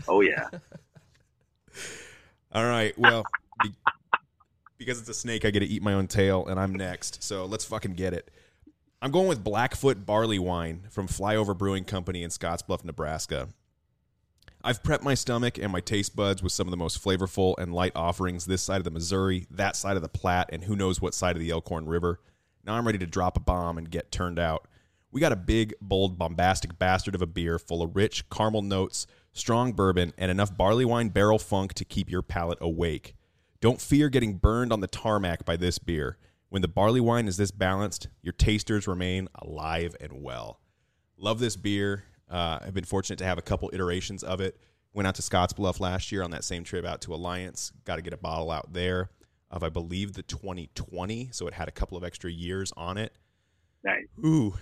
Oh, yeah. All right. Well, be, because it's a snake, I get to eat my own tail, and I'm next. So let's fucking get it. I'm going with Blackfoot Barley Wine from Flyover Brewing Company in Scottsbluff, Nebraska. I've prepped my stomach and my taste buds with some of the most flavorful and light offerings this side of the Missouri, that side of the Platte, and who knows what side of the Elkhorn River. Now I'm ready to drop a bomb and get turned out. We got a big, bold, bombastic bastard of a beer full of rich caramel notes, strong bourbon, and enough barley wine barrel funk to keep your palate awake. Don't fear getting burned on the tarmac by this beer. When the barley wine is this balanced, your tasters remain alive and well. Love this beer. Uh, I've been fortunate to have a couple iterations of it. Went out to Scottsbluff last year on that same trip out to Alliance. Got to get a bottle out there of, I believe, the twenty twenty, so it had a couple of extra years on it. Nice. Ooh.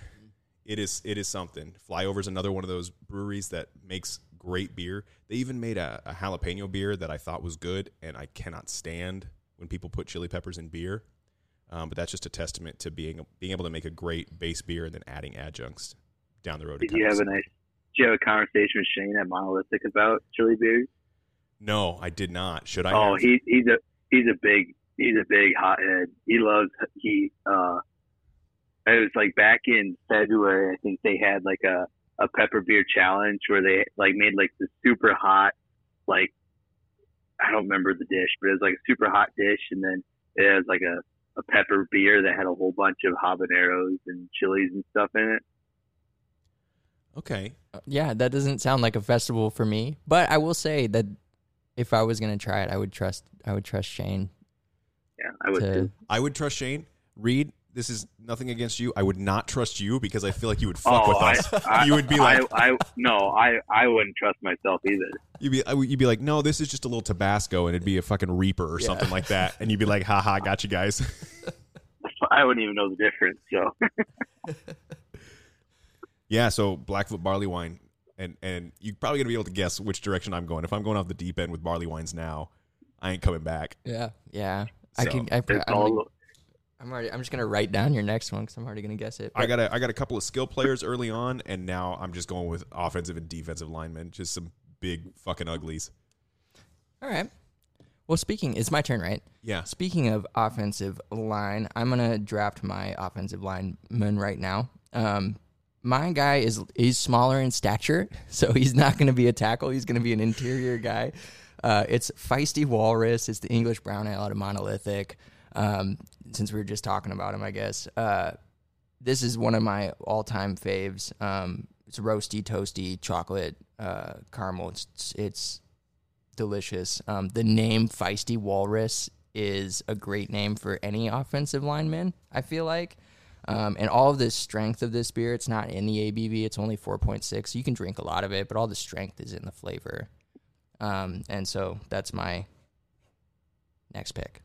It is it is something. Flyover is another one of those breweries that makes great beer. They even made a, a jalapeno beer that I thought was good, and I cannot stand when people put chili peppers in beer. Um, but that's just a testament to being being able to make a great base beer and then adding adjuncts down the road. Did you have a nice? Did you have a conversation with Shane at Monolithic about chili beers? No, I did not. Should I? Oh, he, he's a he's a big he's a big hothead. He loves he. Uh, It was like back in February, I think they had like a, a pepper beer challenge where they like made like the super hot, like, I don't remember the dish, but it was like a super hot dish. And then it has like a, a pepper beer that had a whole bunch of habaneros and chilies and stuff in it. Okay. Yeah, that doesn't sound like a festival for me, but I will say that if I was going to try it, I would trust, I would trust Shane. Yeah, I would. To... I would trust Shane. Reed. This is nothing against you. I would not trust you because I feel like you would fuck oh, with I, us. I, you would be like, I, I, no, I, I wouldn't trust myself either. You'd be, you'd be like, no, this is just a little Tabasco, and it'd be a fucking Reaper or yeah. something like that. And you'd be like, haha, got you guys. I wouldn't even know the difference. So, yeah. So Blackfoot Barley Wine, and and you're probably gonna be able to guess which direction I'm going. If I'm going off the deep end with barley wines now, I ain't coming back. Yeah, yeah. So, I can. I, I I'm already. I'm just gonna write down your next one because I'm already gonna guess it. But. I got a. I got a couple of skill players early on, and now I'm just going with offensive and defensive linemen. Just some big fucking uglies. All right. Well, speaking, it's my turn, right? Yeah. Speaking of offensive line, I'm gonna draft my offensive lineman right now. Um, my guy is he's smaller in stature, so he's not gonna be a tackle. He's gonna be an interior guy. Uh, it's Feisty Walrus. It's the English brown ale out of Monolithic. Um, since we were just talking about him, I guess, uh, this is one of my all time faves. Um, it's roasty, toasty, chocolate, uh, caramel. It's, it's delicious. Um, the name Feisty Walrus is a great name for any offensive lineman, I feel like. Um, and all of the strength of this beer, it's not in the A B V. It's only four point six. So you can drink a lot of it, but all the strength is in the flavor. Um, and so that's my next pick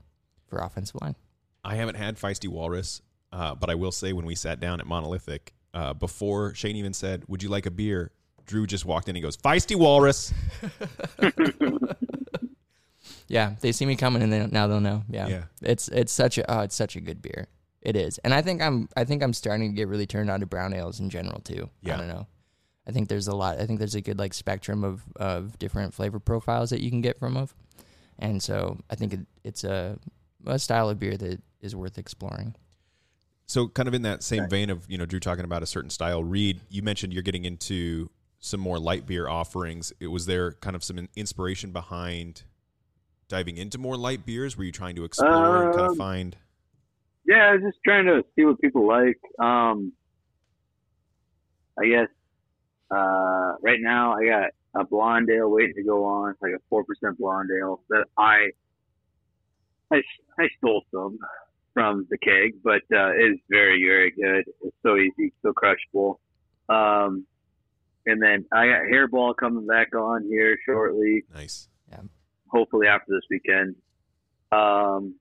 for offensive line. I haven't had Feisty Walrus, uh, but I will say when we sat down at Monolithic, uh, before Shane even said, would you like a beer? Drew just walked in and goes, Feisty Walrus. Yeah, they see me coming and they now they'll know. Yeah. yeah. It's it's such a oh, it's such a good beer. It is. And I think I'm I think I'm starting to get really turned on to brown ales in general too. Yeah. I don't know. I think there's a lot I think there's a good like spectrum of, of different flavor profiles that you can get from of. And so I think it, it's a, a style of beer that is worth exploring. So kind of in that same right. vein of, you know, Drew talking about a certain style, Reed, you mentioned you're getting into some more light beer offerings. It was there kind of some inspiration behind diving into more light beers? Were you trying to explore um, and kind of find? Yeah, I was just trying to see what people like. Um, I guess uh, right now I got a blonde ale waiting to go on. It's like a four percent blonde ale that I, I, I stole some from the keg, but uh, it is very, very good. It's so easy, so crushable. Um, and then I got Hairball coming back on here shortly. Nice. Yeah. Hopefully after this weekend. Um,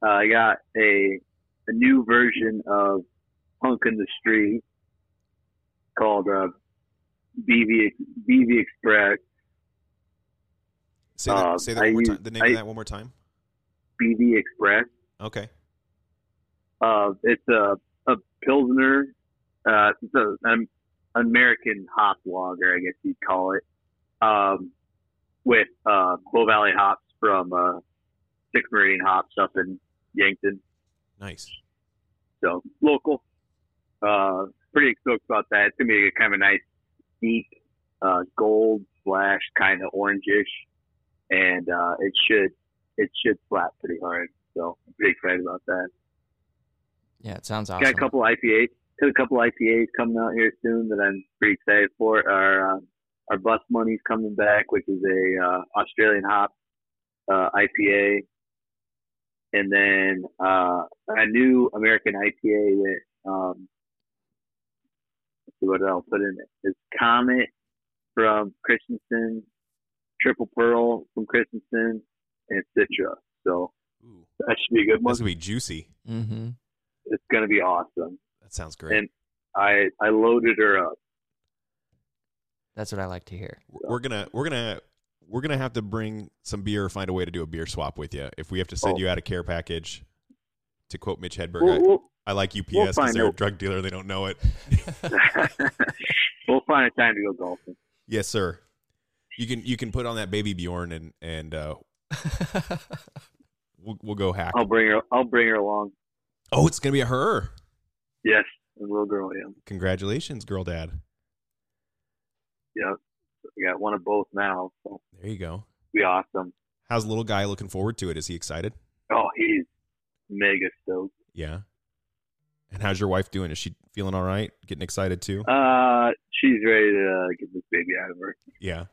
uh, I got a a new version of Punk in the Street called uh, B V B V Express. Say that, um, say that one I more use, time. The name I, of that one more time. B V Express. Okay. Uh, it's a a Pilsner. Uh, it's a, an American hop lager, I guess you'd call it. Um, with uh, Bow Valley hops from uh, Six Meridian Hops up in Yankton. Nice. So, local. Uh, pretty stoked about that. It's going to be a kind of a nice, deep, uh, gold slash kind of orangish. And uh, it should it should slap pretty hard. So, I'm pretty excited about that. Yeah, it sounds awesome. Got a couple I P As. Got a couple I P As coming out here soon that I'm pretty excited for. Our, uh, Our Bus Money's coming back, which is a uh, Australian hop uh, I P A, and then uh, a new American I P A that um, let's see what I'll put in it. It's Comet from Christensen, Triple Pearl from Christensen, and Citra. So Ooh. That should be a good one. That's gonna be juicy. Mm-hmm. It's gonna be awesome. That sounds great. And I I loaded her up. That's what I like to hear. We're gonna, we're gonna, we're gonna have to bring some beer or find a way to do a beer swap with you. If we have to send oh. you out a care package, to quote Mitch Hedberg, we'll, we'll, I, I like U P S because we'll they're it. a drug dealer. They don't know it. We'll find a time to go golfing. Yes, sir. You can, you can put on that baby Bjorn and and uh, we'll we'll go hack. I'll bring her. I'll bring her along. Oh, it's gonna be a her. Yes, a little girl. Yeah. Congratulations, girl, dad. Yeah, we got one of both now. So. There you go. Be awesome. How's little guy looking forward to it? Is he excited? Oh, he's mega stoked. Yeah. And how's your wife doing? Is she feeling all right? Getting excited too? Uh, she's ready to uh, get this baby out of her. Yeah.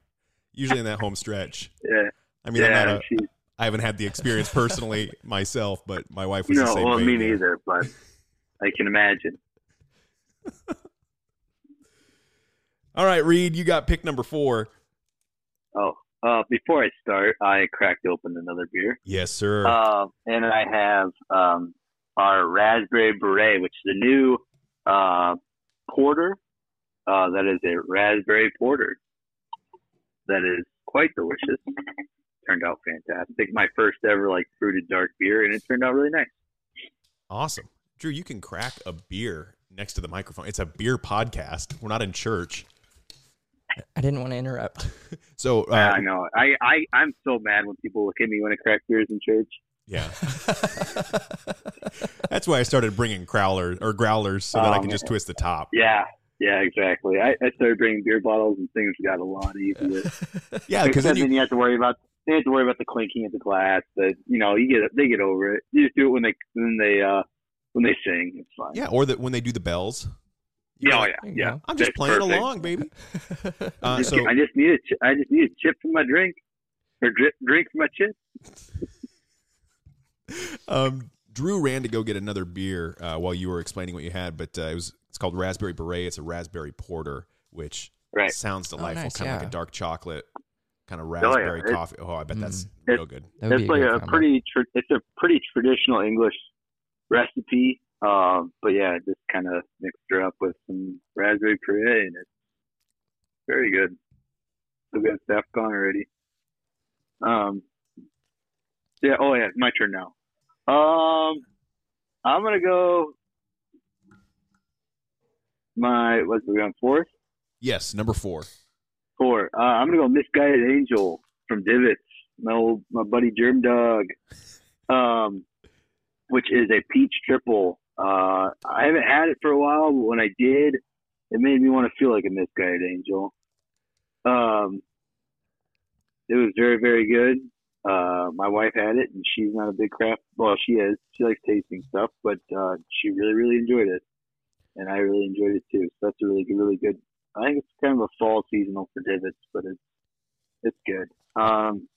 Usually in that home stretch. Yeah. I mean, yeah, I'm not a, I haven't had the experience personally myself, but my wife was no, the same. No, well, baby. me neither, but I can imagine. All right, Reed, you got pick number four. Oh, uh, before I start, I cracked open another beer. Yes, sir. Uh, and I have um, our Raspberry Beret, which is a new uh, porter. Uh, that is a raspberry porter. That is quite delicious. Turned out fantastic. My first ever like fruited dark beer, and it turned out really nice. Awesome. Drew, you can crack a beer next to the microphone. It's a beer podcast. We're not in church. I didn't want to interrupt. So uh, I know I, I I'm so mad when people look at me when I crack beers in church. Yeah, that's why I started bringing crowlers or growlers so that um, I can just twist the top. Yeah, yeah, exactly. I, I started bringing beer bottles and things got a lot easier. Yeah, because then, then you have to worry about they have to worry about the clinking of the glass. But you know, you get they get over it. You just do it when they when they uh, when they sing. It's fine. Yeah, or that when they do the bells. Yeah, oh, yeah, yeah. I'm just That's playing perfect. along, baby. Uh, so, I just need a ch- I just need a chip for my drink, or drip, drink for my chip. um, Drew ran to go get another beer uh, while you were explaining what you had, but uh, it was it's called Raspberry Beret. It's a raspberry porter, which right. sounds delightful, oh, nice, kind of yeah. like a dark chocolate kind of raspberry oh, yeah. coffee. Oh, I bet mm. that's real good. That it's like a, a pretty tra- it's a pretty traditional English recipe, uh, but yeah, just kind of mixed her up with some raspberry puree, and it's very good. We've got staff gone already. Um, yeah. Oh, yeah. My turn now. Um, I'm gonna go. My what's we on fourth? Yes, number four. Four. Uh, I'm gonna go Misguided Angel from Divots. My old my buddy Germ Dog. Um, which is a peach triple. Uh, I haven't had it for a while, but when I did, it made me want to feel like a misguided angel. Um, it was very, very good. Uh, my wife had it, and she's not a big craft. Well, she is. She likes tasting stuff, but uh, she really, really enjoyed it, and I really enjoyed it too. So that's a really, really good. I think it's kind of a fall seasonal for Divots, but it's it's good. Um,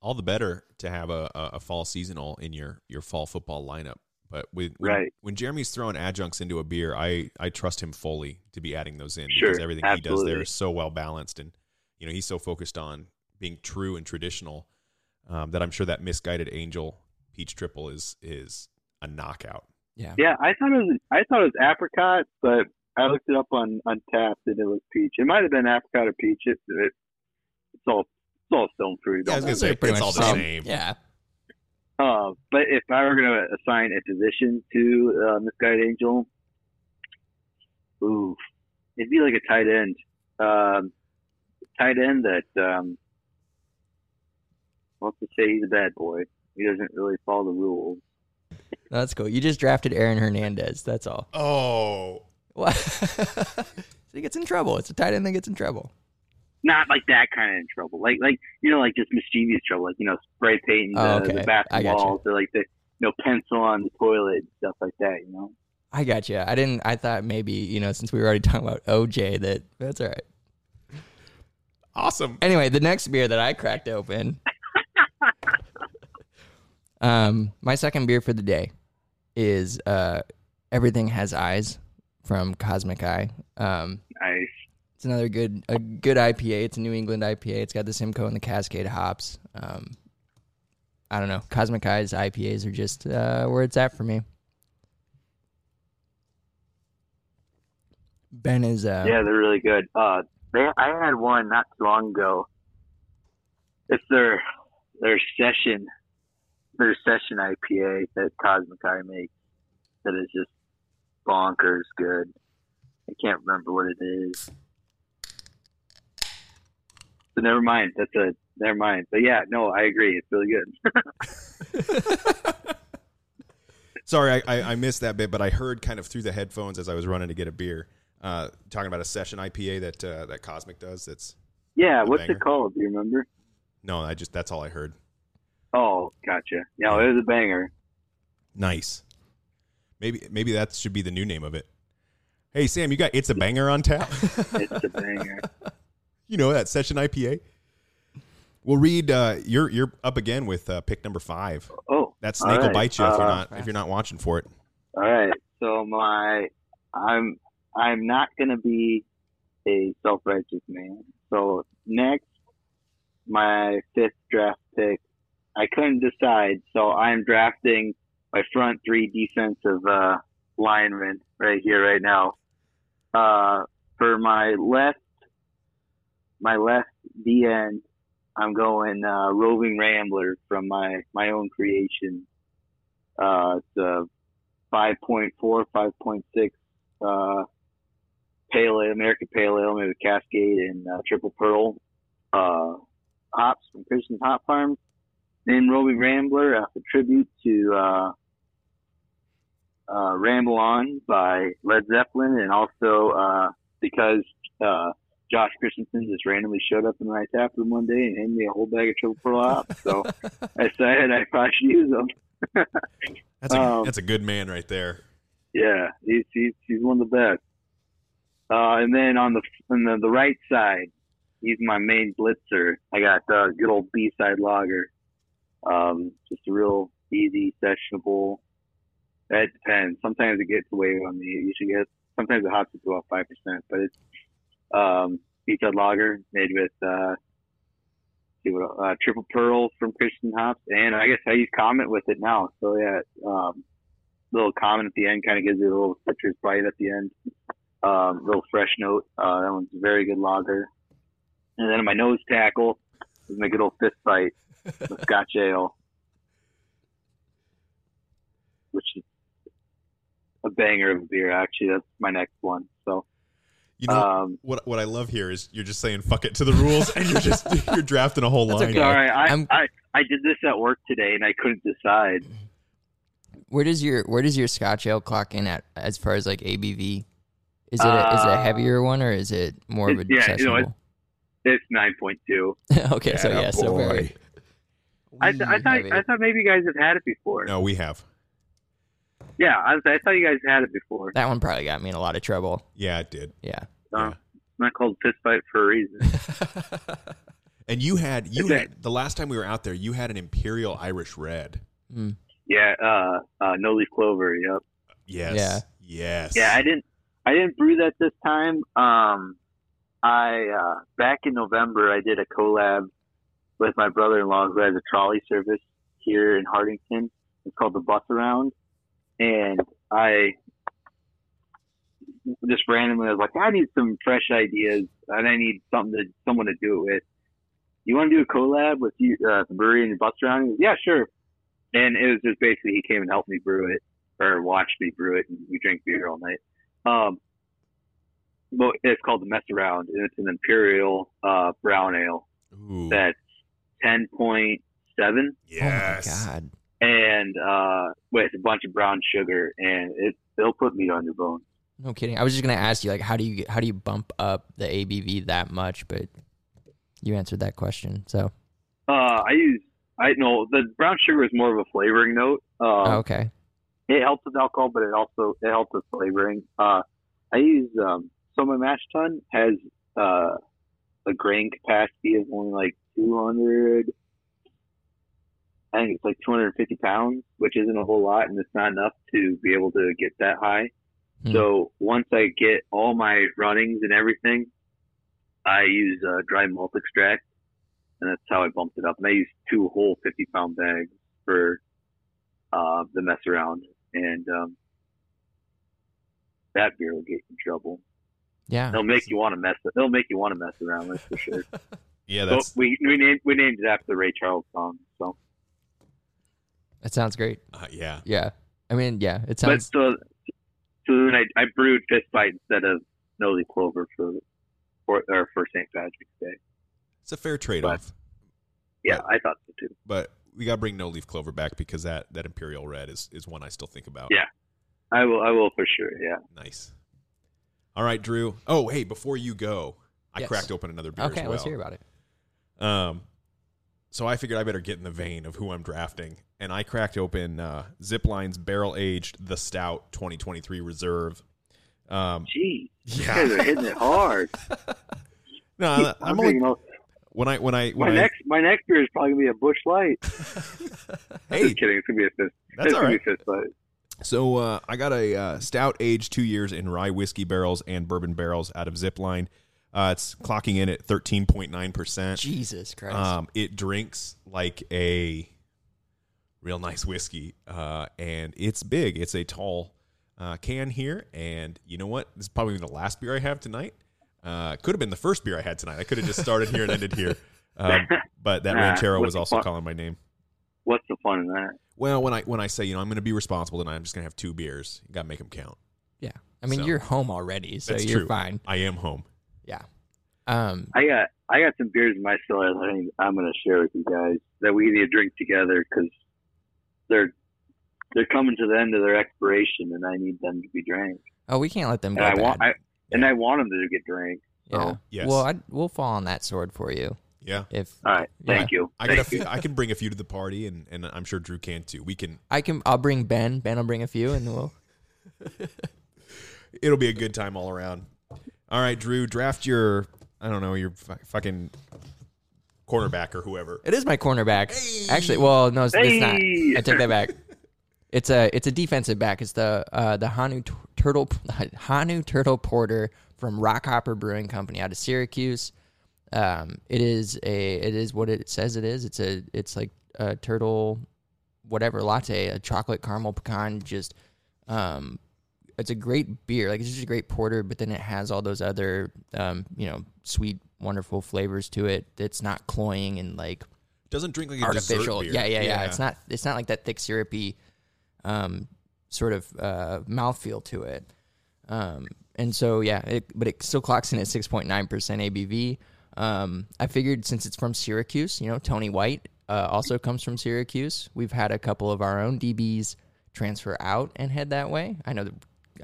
All the better to have a, a fall seasonal in your, your fall football lineup. But with, when, right. when Jeremy's throwing adjuncts into a beer, I, I trust him fully to be adding those in sure, because everything absolutely. he does there is so well balanced, and you know he's so focused on being true and traditional um, that I'm sure that Misguided Angel peach triple is is a knockout. Yeah, yeah. I thought it was I thought it was apricot, but I looked it up on Untapped and it was peach. It might have been apricot or peach. It, it, it's all it's all stone fruit. Yeah, I was gonna say it's, it's all the same. same. Yeah. Uh, but if I were going to assign a position to uh, Misguided Angel, ooh, it'd be like a tight end. Um, tight end that, um, wants to say he's a bad boy. He doesn't really follow the rules. That's cool. You just drafted Aaron Hernandez. That's all. Oh. What? So he gets in trouble. It's a tight end that gets in trouble. Not like that kind of in trouble, like like you know, like just mischievous trouble, like you know, spray painting the, oh, okay. the bathroom walls, or like the you know, pencil on the toilet and stuff like that, you know. I got you. I didn't. I thought maybe you know, since we were already talking about O J, that that's all right. Awesome. Anyway, the next beer that I cracked open, um, my second beer for the day is uh, Everything Has Eyes from Cosmic Eye. Um, nice. It's another good a good I P A. It's a New England I P A. It's got the Simcoe and the Cascade hops. Um, I don't know. Cosmic Eye's I P As are just uh, where it's at for me. Ben is... Uh, yeah, they're really good. Uh, they, I had one not too long ago. It's their their session their session I P A that Cosmic Eye makes that is just bonkers good. I can't remember what it is. So never mind. That's a never mind. But yeah, no, I agree. It's really good. Sorry, I, I, I missed that bit, but I heard kind of through the headphones as I was running to get a beer, uh, talking about a session I P A that uh, that Cosmic does. That's yeah. What's banger. It called? Do you remember? No, I just that's all I heard. Oh, gotcha. No, yeah. It was a banger. Nice. Maybe maybe that should be the new name of it. Hey Sam, you got It's a Banger on tap? It's a banger. You know, that session I P A. Well, Reed, uh, you're you're up again with uh, pick number five. Oh, that snake right. will bite you if uh, you're not if you're not watching for it. All right, so my I'm I'm not gonna be a self-righteous man. So next, my fifth draft pick, I couldn't decide, so I'm drafting my front three defensive uh, linemen right here, right now. Uh, for my left. My left D end, I'm going uh, Roving Rambler from my, my own creation. Uh, it's a five point four, five point six uh, pale ale, American Pale Ale, made with Cascade and uh, Triple Pearl uh, hops from Christian Hop Farm. Named Roving Rambler as a tribute to uh, uh, Ramble On by Led Zeppelin, and also uh, because. Uh, Josh Christensen just randomly showed up in my tap room one day and handed me a whole bag of Triple Pearl hops. So I decided I probably should use them. that's, a, um, that's a good man right there. Yeah, he's he's, he's one of the best. Uh, and then on the on the, the right side, he's my main blitzer. I got uh, good old B-side lager. Um, just a real easy, sessionable That depends. Sometimes it gets away on me. You should get sometimes it hops to about five percent, but it's um, detailed lager made with uh, uh, triple pearl from Christian hops, and I guess I use Comet with it now. So yeah, um, little Comet at the end kind of gives it a little citrus bite at the end, um, little fresh note. Uh, that one's a very good lager. And then my nose tackle is my good old fist bite, the Scotch ale, which is a banger of a beer. Actually, that's my next one. So, you know, um, what what I love here is you're just saying fuck it to the rules, and you're just you're drafting a whole line. Okay. All right, I, I I did this at work today, and I couldn't decide. Where does your where does your Scotch ale clock in at as far as like A B V? Is it a, uh, is it a heavier one or is it more of a yeah? You know, it's it's nine point two. Okay, yeah, so yeah, boy. so very. I th- I thought heavy. I thought maybe you guys have had it before. No, we have. Yeah, I, was, I thought you guys had it before. That one probably got me in a lot of trouble. Yeah, it did. Yeah, uh, yeah. It's not called fist bite for a reason. And you had you okay. had the last time we were out there, you had an Imperial Irish Red. Mm. Yeah, uh, uh, no leaf clover. Yep. Yes. Yeah. Yes. Yeah, I didn't. I didn't brew that this time. Um, I uh, back in November, I did a collab with my brother-in-law who has a trolley service here in Hartington. It's called the Bus Around. And I just randomly I was like, I need some fresh ideas, and I need something to someone to do it with. You want to do a collab with you, uh, the brewery and the Bus Around? He goes, yeah, sure. And it was just basically he came and helped me brew it, or watched me brew it, and we drank beer all night. Um, but it's called the Mess Around, and it's an Imperial uh, brown ale. Ooh. That's ten point seven. Yes. Oh my God. And uh, with a bunch of brown sugar, and it they'll put meat on your bone. No kidding. I was just gonna ask you, like, how do you how do you bump up the A B V that much? But you answered that question. So uh, I use I know the brown sugar is more of a flavoring note. Um, oh, okay, it helps with alcohol, but it also it helps with flavoring. Uh, I use um, so my mash tun has uh, a grain capacity of only like two hundred. I think it's like two hundred fifty pounds, which isn't a whole lot, and it's not enough to be able to get that high. Mm. So once I get all my runnings and everything, I use a dry malt extract, and that's how I bumped it up. And I used two whole fifty-pound bags for uh, the Mess Around, and um, that beer will get you in trouble. Yeah, it'll make you want to mess. It'll make you want to mess around. That's for sure. Yeah, that's so we we named we named it after the Ray Charles song. So. That sounds great. Uh, yeah. Yeah. I mean, yeah, it sounds... But so, so then I, I brewed Fist Bite instead of No Leaf Clover for, for, or for Saint Patrick's Day. It's a fair trade-off. Yeah, but, I thought so too. But we got to bring No Leaf Clover back because that, that Imperial Red is, is one I still think about. Yeah, I will I will for sure, yeah. Nice. All right, Drew. Oh, hey, before you go, I yes. cracked open another beer okay, as well. Okay, let's hear about it. Um, so I figured I better get in the vein of who I'm drafting. And I cracked open uh, Zipline's Barrel Aged The Stout twenty twenty-three Reserve. Um, Gee, yeah. You guys are hitting it hard. No, I'm, I'm only all... when I when I when my I... next my next beer is probably gonna be a Busch Light. Hey, just kidding, it's gonna be a fist. That's it's all right. Fist light. So uh, I got a uh, stout aged two years in rye whiskey barrels and bourbon barrels out of Zipline. Uh, it's clocking in at thirteen point nine percent. Jesus Christ! Um, it drinks like a real nice whiskey, uh, and it's big. It's a tall uh, can here, and you know what? This is probably the last beer I have tonight. Uh, could have been the first beer I had tonight. I could have just started here and ended here, um, but that nah, Ranchero was also fun? calling my name. What's the fun in that? Well, when I when I say, you know, I'm going to be responsible tonight, I'm just going to have two beers. You got to make them count. Yeah. I mean, so, you're home already, so you're true. fine. I am home. Yeah. Um, I got I got some beers in my cellar that I'm going to share with you guys that we need to drink together because They're they're coming to the end of their expiration, and I need them to be drank. Oh, we can't let them go. And I want, I, and yeah. I want them to get drank. So. Yeah. Yes. Well, I, we'll fall on that sword for you. Yeah. If all right, thank yeah. you. I thank got a few, you. I can bring a few to the party, and, and I'm sure Drew can too. We can. I can. I'll bring Ben. Ben will bring a few, and we'll. It'll be a good time all around. All right, Drew, draft your. I don't know your fucking. Cornerback or whoever. It is my cornerback. Hey. Actually, well, no, it's, hey. it's not. I take that back. It's a it's a defensive back. It's the uh, the Hanu Turtle Hanu Turtle Porter from Rockhopper Brewing Company out of Syracuse. Um, it is a it is what it says it is. It's a it's like a turtle, whatever latte, a chocolate caramel pecan. Just um, it's a great beer. Like it's just a great porter, but then it has all those other um, you know sweet, wonderful flavors to it. It's not cloying and like doesn't drink like artificial. A dessert beer. Yeah, yeah, yeah, yeah. It's not it's not like that thick syrupy. Um, sort of uh, mouthfeel to it, um, and so yeah, it, but it still clocks in at six point nine percent A B V. Um, I figured since it's from Syracuse, you know, Tony White uh, also comes from Syracuse. We've had a couple of our own D Bs transfer out and head that way. I know that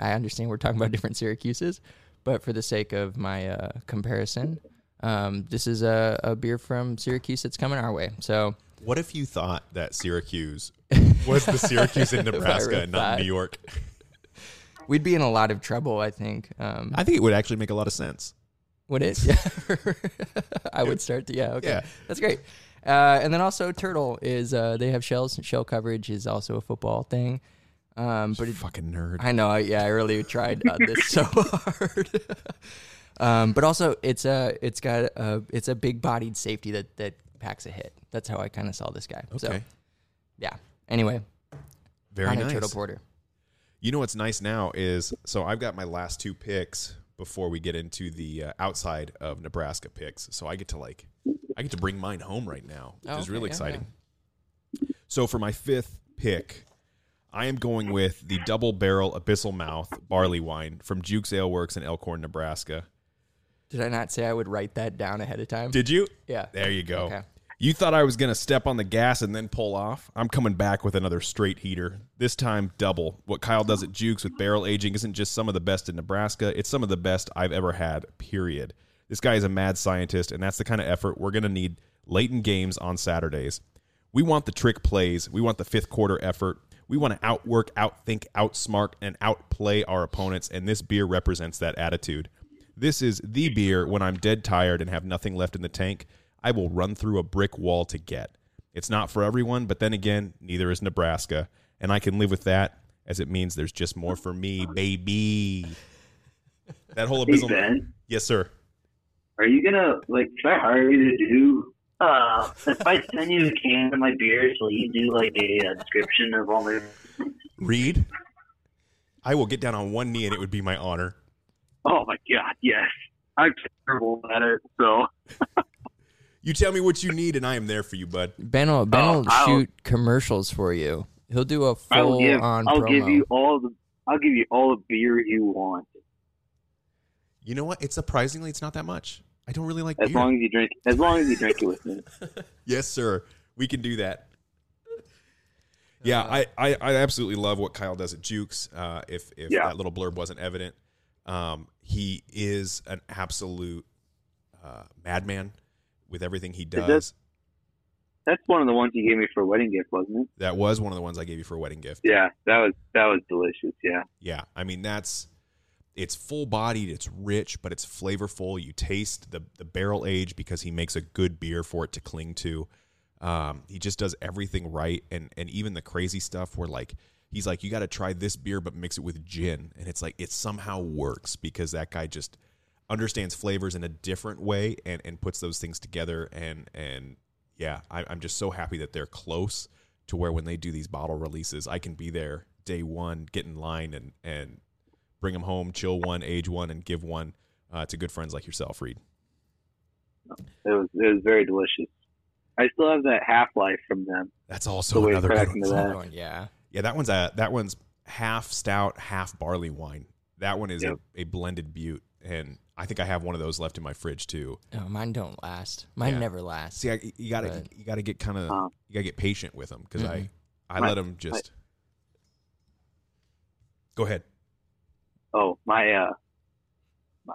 I understand we're talking about different Syracuses, but for the sake of my uh, comparison, um, this is a, a beer from Syracuse that's coming our way. So, what if you thought that Syracuse? Was the Syracuse in Nebraska and not New York? We'd be in a lot of trouble, I think. Um, I think it would actually make a lot of sense. Would it? Yeah. I would start to, yeah, okay. Yeah. That's great. Uh, and then also turtle is, uh, they have shells. And shell coverage is also a football thing. Um, but it, fucking nerd. I know, yeah, I really tried uh, this so hard. um, but also, it's a, it's got a, it's a big-bodied safety that, that packs a hit. That's how I kind of saw this guy. Okay. So, yeah. Anyway, very nice. Turtle Porter. You know what's nice now is, so I've got my last two picks before we get into the uh, outside of Nebraska picks. So I get to like, I get to bring mine home right now, which oh, is really yeah, exciting. Yeah. So for my fifth pick, I am going with the Double Barrel Abyssal Mouth Barley Wine from Jukes Ale Works in Elkhorn, Nebraska. Did I not say I would write that down ahead of time? Did you? Yeah. There you go. Okay. You thought I was going to step on the gas and then pull off? I'm coming back with another straight heater. This time, double. What Kyle does at Jukes with barrel aging isn't just some of the best in Nebraska. It's some of the best I've ever had, period. This guy is a mad scientist, and that's the kind of effort we're going to need late in games on Saturdays. We want the trick plays. We want the fifth quarter effort. We want to outwork, outthink, outsmart, and outplay our opponents, and this beer represents that attitude. This is the beer when I'm dead tired and have nothing left in the tank. I will run through a brick wall to get. It's not for everyone, but then again, neither is Nebraska. And I can live with that, as it means there's just more for me, baby. That whole abyssal... Hey, Ben. Yes, sir. Are you going to, like, should I hire you to do... Uh, if I send you a can of my beers, will you do, like, a, a description of all my... Reed, I will get down on one knee, and it would be my honor. Oh, my God, yes. I'm terrible at it, so... You tell me what you need, and I am there for you, bud. Ben will, ben will oh, shoot commercials for you. He'll do a full-on promo. I'll give you all the. I'll give you all the beer you want. You know what? It's surprisingly, it's not that much. I don't really like as beer. Long as you drink. As long as you drink it with me. Yes, sir. We can do that. Yeah, uh, I, I, I absolutely love what Kyle does at Jukes. Uh, if if yeah. that little blurb wasn't evident, um, he is an absolute uh, madman. With everything he does. That, that's one of the ones you gave me for a wedding gift, wasn't it? That was one of the ones I gave you for a wedding gift. Yeah, that was that was delicious, yeah. Yeah, I mean, that's, it's full-bodied, it's rich, but it's flavorful. You taste the, the barrel age because he makes a good beer for it to cling to. Um, he just does everything right, and, and even the crazy stuff where, like, he's like, you got to try this beer but mix it with gin. And it's like, it somehow works because that guy just... understands flavors in a different way and, and puts those things together. And, and yeah, I, I'm just so happy that they're close to where when they do these bottle releases, I can be there day one, get in line and, and bring them home, chill one, age one, and give one uh, to good friends like yourself, Reed. It was, it was very delicious. I still have that Half-Life from them. That's also another good one. That. Yeah. Yeah, that one's, a, that one's half stout, half barley wine. That one is yep. a, a blended butte. And I think I have one of those left in my fridge too. No, mine don't last. Mine yeah. never lasts. See, I, you gotta but, you gotta get kind of um, you gotta get patient with them because mm-hmm. I, I my, let them just my, go ahead. Oh my! uh my,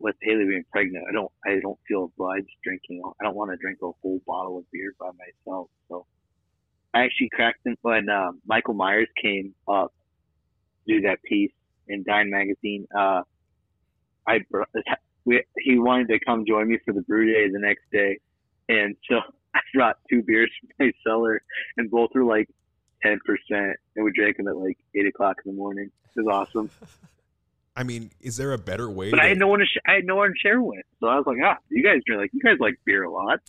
With Haley being pregnant, I don't I don't feel obliged drinking. I don't want to drink a whole bottle of beer by myself. So I actually cracked it when uh, Michael Myers came up to do that piece in Dine Magazine. Uh, I brought, we, he wanted to come join me for the brew day the next day, and so I brought two beers from my cellar, and both were like ten percent, and we drank them at like eight o'clock in the morning. It was awesome. I mean, is there a better way? But to... I had no one to sh- I had no one to share with, so I was like, ah, you guys drink like you guys like beer a lot.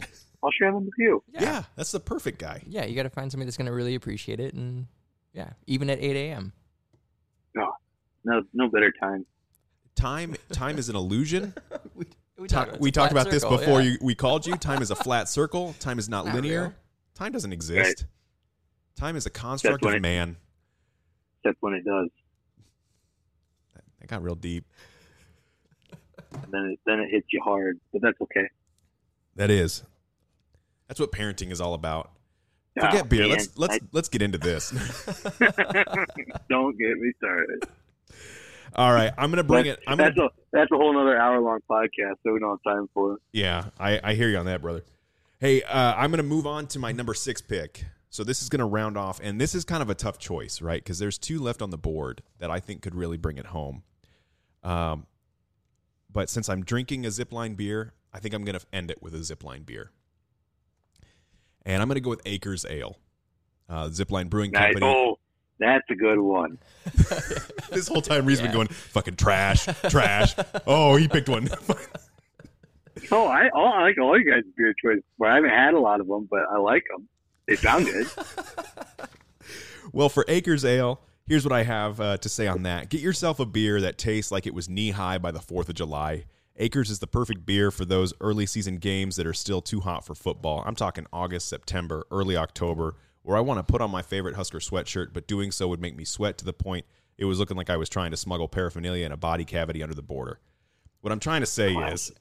I'll share them with you. Yeah, yeah, that's the perfect guy. Yeah, you got to find somebody that's going to really appreciate it, and yeah, even at eight a.m. No, no, no better time. Time, time is an illusion. we we, Ta- talk, we talked about circle, this before yeah. you, we called you. Time is a flat circle. Time is not, not linear. Real. Time doesn't exist. Right. Time is a construct of it, man. Except when it does. It got real deep. And then it, then it hits you hard, but that's okay. That is. That's what parenting is all about. Forget oh, beer. Man. Let's let's I... let's get into this. Don't get me started. All right, I'm gonna bring that's, it. I'm that's gonna... a that's a whole another hour long podcast that we don't have time for. Yeah, I, I hear you on that, brother. Hey, uh, I'm gonna move on to my number six pick. So this is going to round off, and this is kind of a tough choice, right? Because there's two left on the board that I think could really bring it home. Um, but since I'm drinking a Zipline beer, I think I'm going to end it with a Zipline beer. And I'm going to go with Acres Ale, uh, Zipline Brewing nice. Company. Oh, that's a good one. This whole time, Reed's yeah. been going, fucking trash, trash. Oh, he picked one. oh, I, oh, I like all you guys' beer choices. Well, I haven't had a lot of them, but I like them. They sound good. Well, for Acres Ale, here's what I have uh, to say on that. Get yourself a beer that tastes like it was knee-high by the fourth of July. Acres is the perfect beer for those early-season games that are still too hot for football. I'm talking August, September, early October, where I want to put on my favorite Husker sweatshirt, but doing so would make me sweat to the point it was looking like I was trying to smuggle paraphernalia in a body cavity under the border. What I'm trying to say wow. is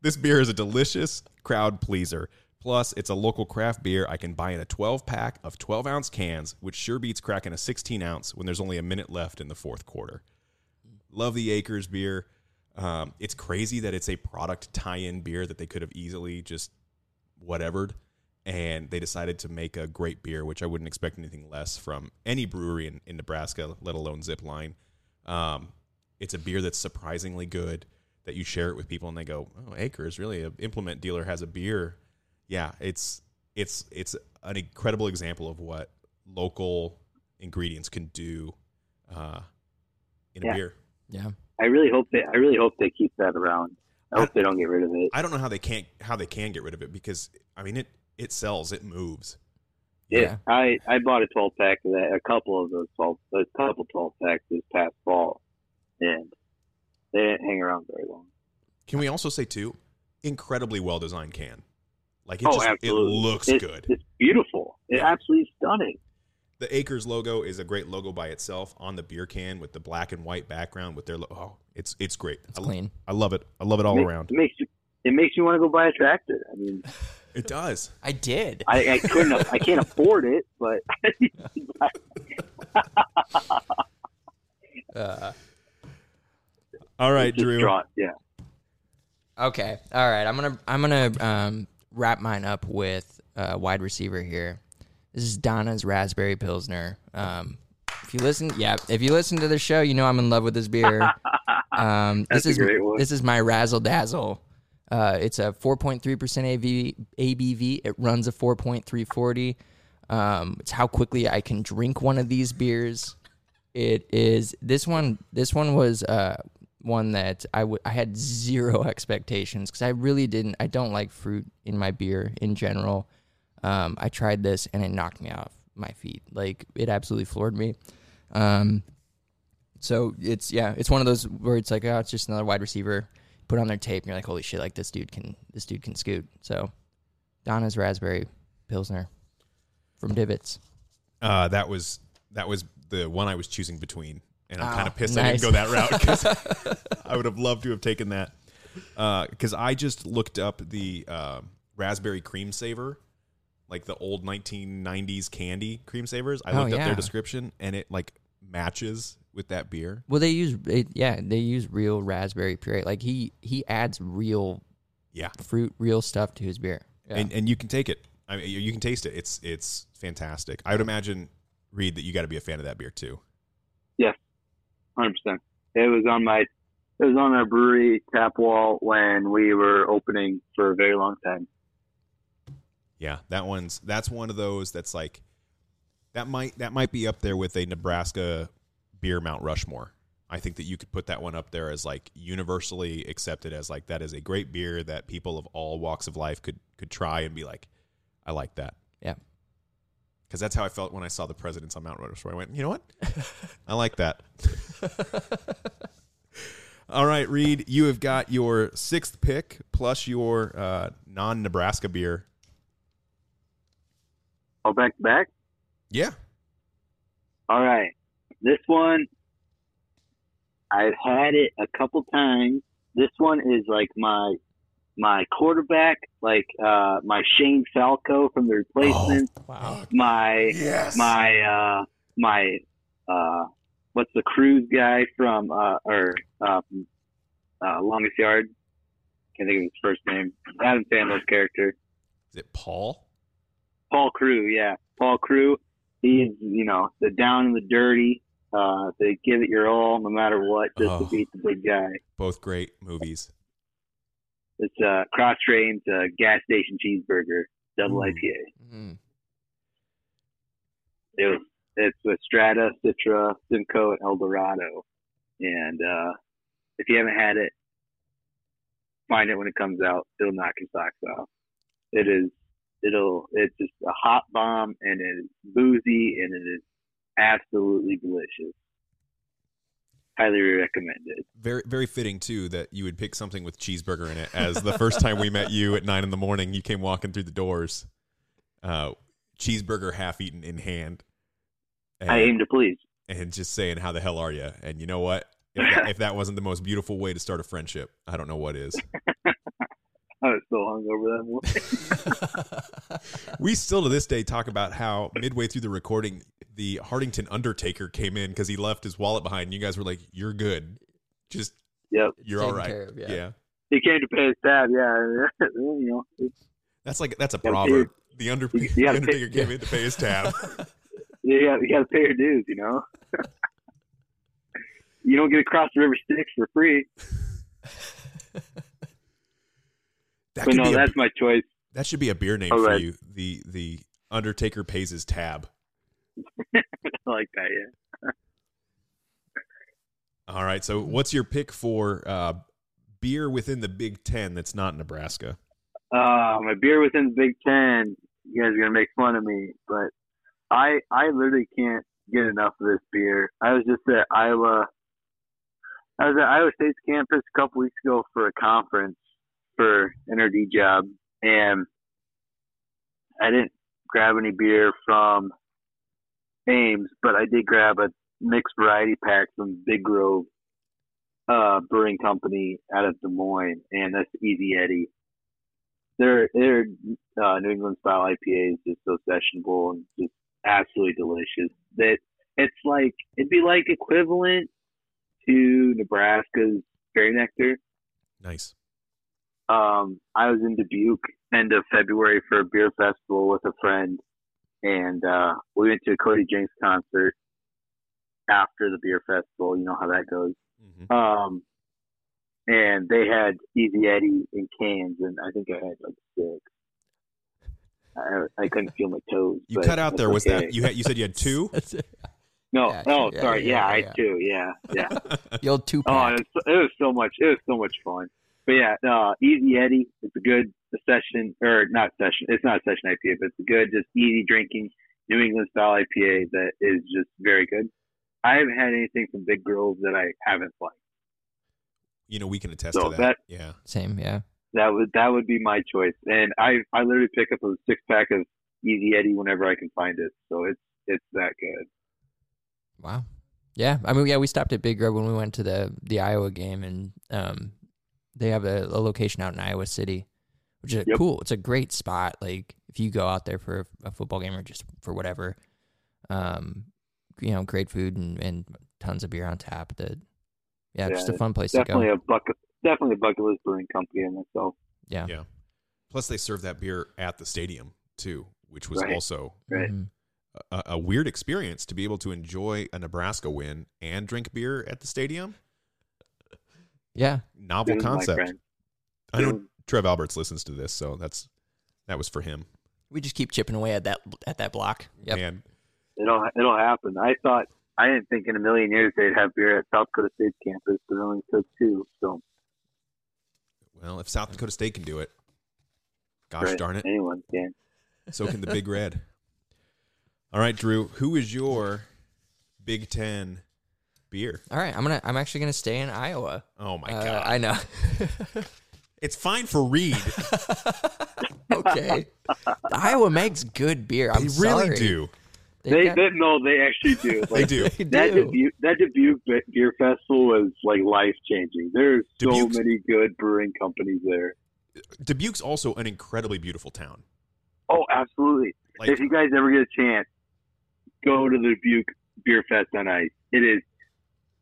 this beer is a delicious crowd pleaser. Plus, it's a local craft beer I can buy in a twelve-pack of twelve-ounce cans, which sure beats cracking a sixteen-ounce when there's only a minute left in the fourth quarter. Love the Acres beer. Um, it's crazy that it's a product tie-in beer that they could have easily just whatevered, and they decided to make a great beer, which I wouldn't expect anything less from any brewery in, in Nebraska, let alone Zipline. Um, it's a beer that's surprisingly good, that you share it with people, and they go, oh, Acres, really? An implement dealer has a beer. Yeah, it's it's it's an incredible example of what local ingredients can do uh, in yeah. a beer. Yeah, I really hope they I really hope they keep that around. I, I hope they don't get rid of it. I don't know how they can't how they can get rid of it because I mean it it sells, it moves. Yeah, yeah. I, I bought a twelve pack of that, a couple of those twelve a couple twelve packs this past fall, and they didn't hang around very long. Can we also say too, incredibly well designed can. Like it oh, just absolutely. It looks it's, good. It's beautiful. It's yeah. absolutely stunning. The Acres logo is a great logo by itself on the beer can with the black and white background with their lo- oh, it's it's great. It's I clean. Lo- I love it. I love it all it makes, around. It makes you it makes you want to go buy a tractor. I mean, it does. I did. I, I couldn't. I can't afford it, but. uh, all right, Drew. Drawn, yeah. Okay. All right. I'm gonna. I'm gonna. Um, wrap mine up with a uh, wide receiver here. This is Donna's Raspberry Pilsner. Um, if you listen, yeah, if you listen to the show, you know I'm in love with this beer. Um, That's this is a great one. This is my razzle dazzle. Uh, it's a four point three percent A B V. It runs a four point three four zero. Um, it's how quickly I can drink one of these beers. It is this one. This one was. Uh, One that I, w- I had zero expectations because I really didn't. I don't like fruit in my beer in general. Um, I tried this and it knocked me off my feet. Like it absolutely floored me. Um, so it's yeah, it's one of those where it's like oh, it's just another wide receiver. Put on their tape and you're like, holy shit! Like this dude can this dude can scoot. So Donna's Raspberry Pilsner from Divots. Uh, that was that was the one I was choosing between. And I'm oh, kind of pissed nice. I didn't go that route because I would have loved to have taken that. Because uh, I just looked up the uh, Raspberry Cream Saver, like the old nineteen nineties candy cream savers. I oh, looked yeah. up their description, and it like matches with that beer. Well, they use it, yeah, they use real raspberry puree. Like he he adds real yeah fruit, real stuff to his beer, yeah. and and you can take it. I mean, you can taste it. It's it's fantastic. I would imagine, Reed, that you got to be a fan of that beer too. Yeah. Hundred percent. It was on my, it was on our brewery tap wall when we were opening for a very long time. Yeah, that one's that's one of those that's like, that might that might be up there with a Nebraska beer Mount Rushmore. I think that you could put that one up there as like universally accepted as like that is a great beer that people of all walks of life could could try and be like, I like that. Yeah. Because that's how I felt when I saw the Presidents on Mount Rushmore. I went, you know what? I like that. All right, Reed, you have got your sixth pick plus your uh, non-Nebraska beer. Oh, back to back? Yeah. All right. This one, I've had it a couple times. This one is like my my quarterback, like uh, my Shane Falco from The Replacement. Oh, wow. My yes. my uh, my uh, what's the Cruise guy from uh, or uh, from, uh, Longest Yard? Can't think of his first name. Adam Sandler's character. Is it Paul? Paul Crewe, yeah, Paul Crewe. He's, you know, the down and the dirty. Uh, they give it your all, no matter what, just oh, to beat the big guy. Both great movies. It's uh, cross-trained uh, gas station cheeseburger, double mm. I P A. Mm. It was, it's with Strata, Citra, Simcoe, and Eldorado. And uh, if you haven't had it, find it when it comes out. It'll knock your socks off. It is. It'll. It's just a hot bomb, and it is boozy, and it is absolutely delicious. Highly recommended. Very, very fitting too that you would pick something with cheeseburger in it. As the first time we met you at nine in the morning, you came walking through the doors, uh, cheeseburger half-eaten in hand. And, I aim to please, and just saying, "How the hell are you?" And you know what? If that, if that wasn't the most beautiful way to start a friendship, I don't know what is. I was so hungover that morning. We still to this day talk about how midway through the recording, the Hartington Undertaker came in because he left his wallet behind. And you guys were like, "You're good, just yep, you're taking all right." Care of, yeah. yeah, he came to pay his tab. Yeah, you know, that's like that's a proverb. Your, the, under, you, you the Undertaker pay, came yeah. in to pay his tab. Yeah, you got to pay your dues. You know, you don't get across the river Styx for free. That but no, a, that's my choice. That should be a beer name All for right. you. The the Undertaker pays his tab. I like that, yeah. All right, so what's your pick for uh, beer within the Big Ten that's not Nebraska? Uh, my beer within the Big Ten, you guys are going to make fun of me, but I I literally can't get enough of this beer. I was just at Iowa. I was at Iowa State's campus a couple weeks ago for a conference. For an R and D job, and I didn't grab any beer from Ames, but I did grab a mixed variety pack from Big Grove uh, Brewing Company out of Des Moines, and that's Easy Eddie. Their their uh, New England style I P A is just so sessionable and just absolutely delicious. That it's like it'd be like equivalent to Nebraska's Berry Nectar. Nice. Um, I was in Dubuque end of February for a beer festival with a friend, and uh, we went to a Cody Jinks concert after the beer festival. You know how that goes. Mm-hmm. Um, and they had Easy Eddie in cans, and I think I had like six. I, I couldn't feel my toes. You cut out there. Okay. Was that you? Had, you said you had two. No, yeah, no, yeah, sorry. Yeah, yeah, yeah, I had two. Yeah, yeah. The old two pack. Oh, it was so much. It was so much fun. But yeah, uh, Easy Eddie, it's a good session, or not session, it's not a session I P A, but it's a good, just easy drinking New England style I P A that is just very good. I haven't had anything from Big Grove that I haven't liked. You know, we can attest so to that. that. Yeah. Same, yeah. That would that would be my choice. And I, I literally pick up a six pack of Easy Eddie whenever I can find it. So it's it's that good. Wow. Yeah. I mean, yeah, we stopped at Big Grove when we went to the, the Iowa game, and um they have a, a location out in Iowa City, which is yep. cool. It's a great spot. Like if you go out there for a, a football game or just for whatever, um, you know, great food and, and tons of beer on tap. That yeah, yeah just a fun place to go. Definitely a bucket, definitely a bucket list brewing company in itself. Yeah, yeah. Plus they serve that beer at the stadium too, which was right. also right. A, a weird experience to be able to enjoy a Nebraska win and drink beer at the stadium. Yeah. Novel concept. I know Trev Alberts listens to this, so that's that was for him. We just keep chipping away at that at that block. Yep. Man. It'll it'll happen. I thought I didn't think in a million years they'd have beer at South Dakota State's campus, but it only took two. So, well, if South Dakota State can do it, gosh right. darn it, anyone can. So can the Big Red. All right, Drew, who is your Big Ten beer? All right, I'm gonna. I'm actually gonna stay in Iowa. Oh my uh, god, I know. It's fine for Reed. Okay, Iowa makes good beer. I'm they really sorry. do. They, got... they no, they actually do. Like, they do. That Dubuque, that Dubuque Beer Festival was like life changing. There's Dubuque's, so many good brewing companies there. Dubuque's also an incredibly beautiful town. Oh, absolutely! Like, if you guys ever get a chance, go to the Dubuque Beer Fest on Ice. It is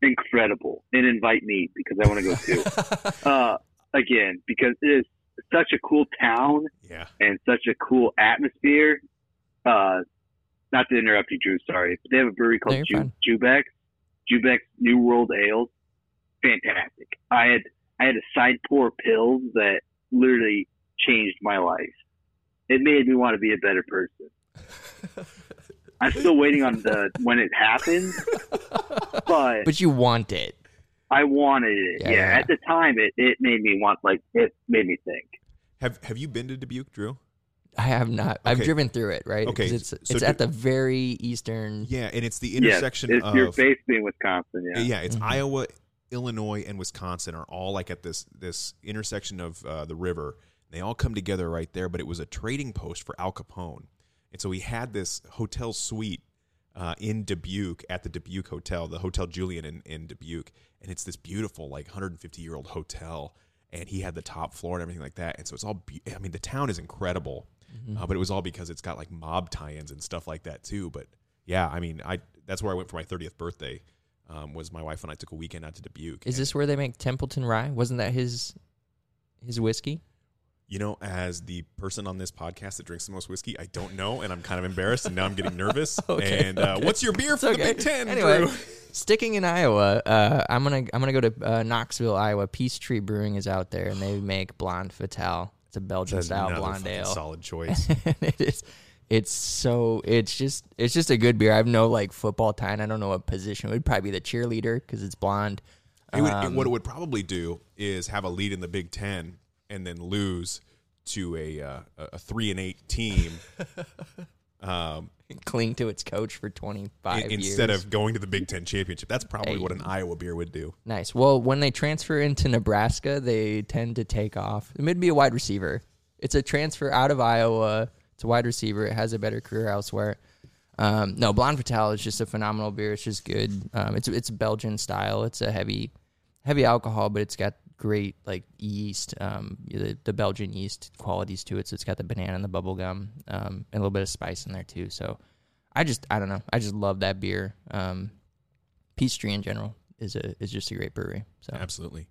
incredible, and invite me because I want to go too. uh, again, because it is such a cool town, yeah, and such a cool atmosphere. Uh, Not to interrupt you, Drew, sorry. But they have a brewery called no, Jubex. Jubex New World Ales. Fantastic. I had I had a side pour pills that literally changed my life. It made me want to be a better person. I'm still waiting on the when it happens. But But you want it. I wanted it. Yeah. yeah. At the time it, it made me want like it made me think. Have have you been to Dubuque, Drew? I have not. Okay. I've driven through it, right? Okay, it's so it's at the very eastern. Yeah, and it's the intersection yeah, it's, of you're based in Wisconsin. Yeah, yeah. It's mm-hmm. Iowa, Illinois, and Wisconsin are all like at this this intersection of uh, the river. They all come together right there. But it was a trading post for Al Capone, and so he had this hotel suite uh, in Dubuque at the Dubuque Hotel, the Hotel Julian in, in Dubuque, and it's this beautiful like one hundred fifty year old hotel, and he had the top floor and everything like that. And so it's all. Be- I mean, the town is incredible. Mm-hmm. Uh, but it was all because it's got like mob tie-ins and stuff like that too. But yeah, I mean, I that's where I went for my thirtieth birthday. Um, was my wife and I took a weekend out to Dubuque. Is this where they make Templeton Rye? Wasn't that his his whiskey? You know, as the person on this podcast that drinks the most whiskey, I don't know, and I'm kind of embarrassed, and now I'm getting nervous. okay, and uh, okay. What's your beer for okay. the Big Ten? Anyway, Drew? Sticking in Iowa, uh, I'm gonna I'm gonna go to uh, Knoxville, Iowa. Peachtree Brewing is out there, and they make Blonde Fatale. It's a Belgian style blonde ale. Solid choice. it is. It's so. It's just. It's just a good beer. I have no like football tie, and I don't know what position. It would probably be the cheerleader because it's blonde. Um, it would, it, what it would probably do is have a lead in the Big Ten and then lose to a uh, a three and eight team. um, cling to its coach for twenty-five in, years. Instead of going to the Big Ten championship. That's probably hey. what an Iowa beer would do. Nice. Well, when they transfer into Nebraska, they tend to take off. It may be a wide receiver. It's a transfer out of Iowa. It's a wide receiver. It has a better career elsewhere. Um, no, Blonde Fatale is just a phenomenal beer. It's just good. Um, it's it's Belgian style. It's a heavy heavy alcohol, but it's got great like yeast, um, the, the Belgian yeast qualities to it. So it's got the banana and the bubble gum, um, and a little bit of spice in there too. So I just, I don't know. I just love that beer. Um, Peachtree in general is a, is just a great brewery. So absolutely.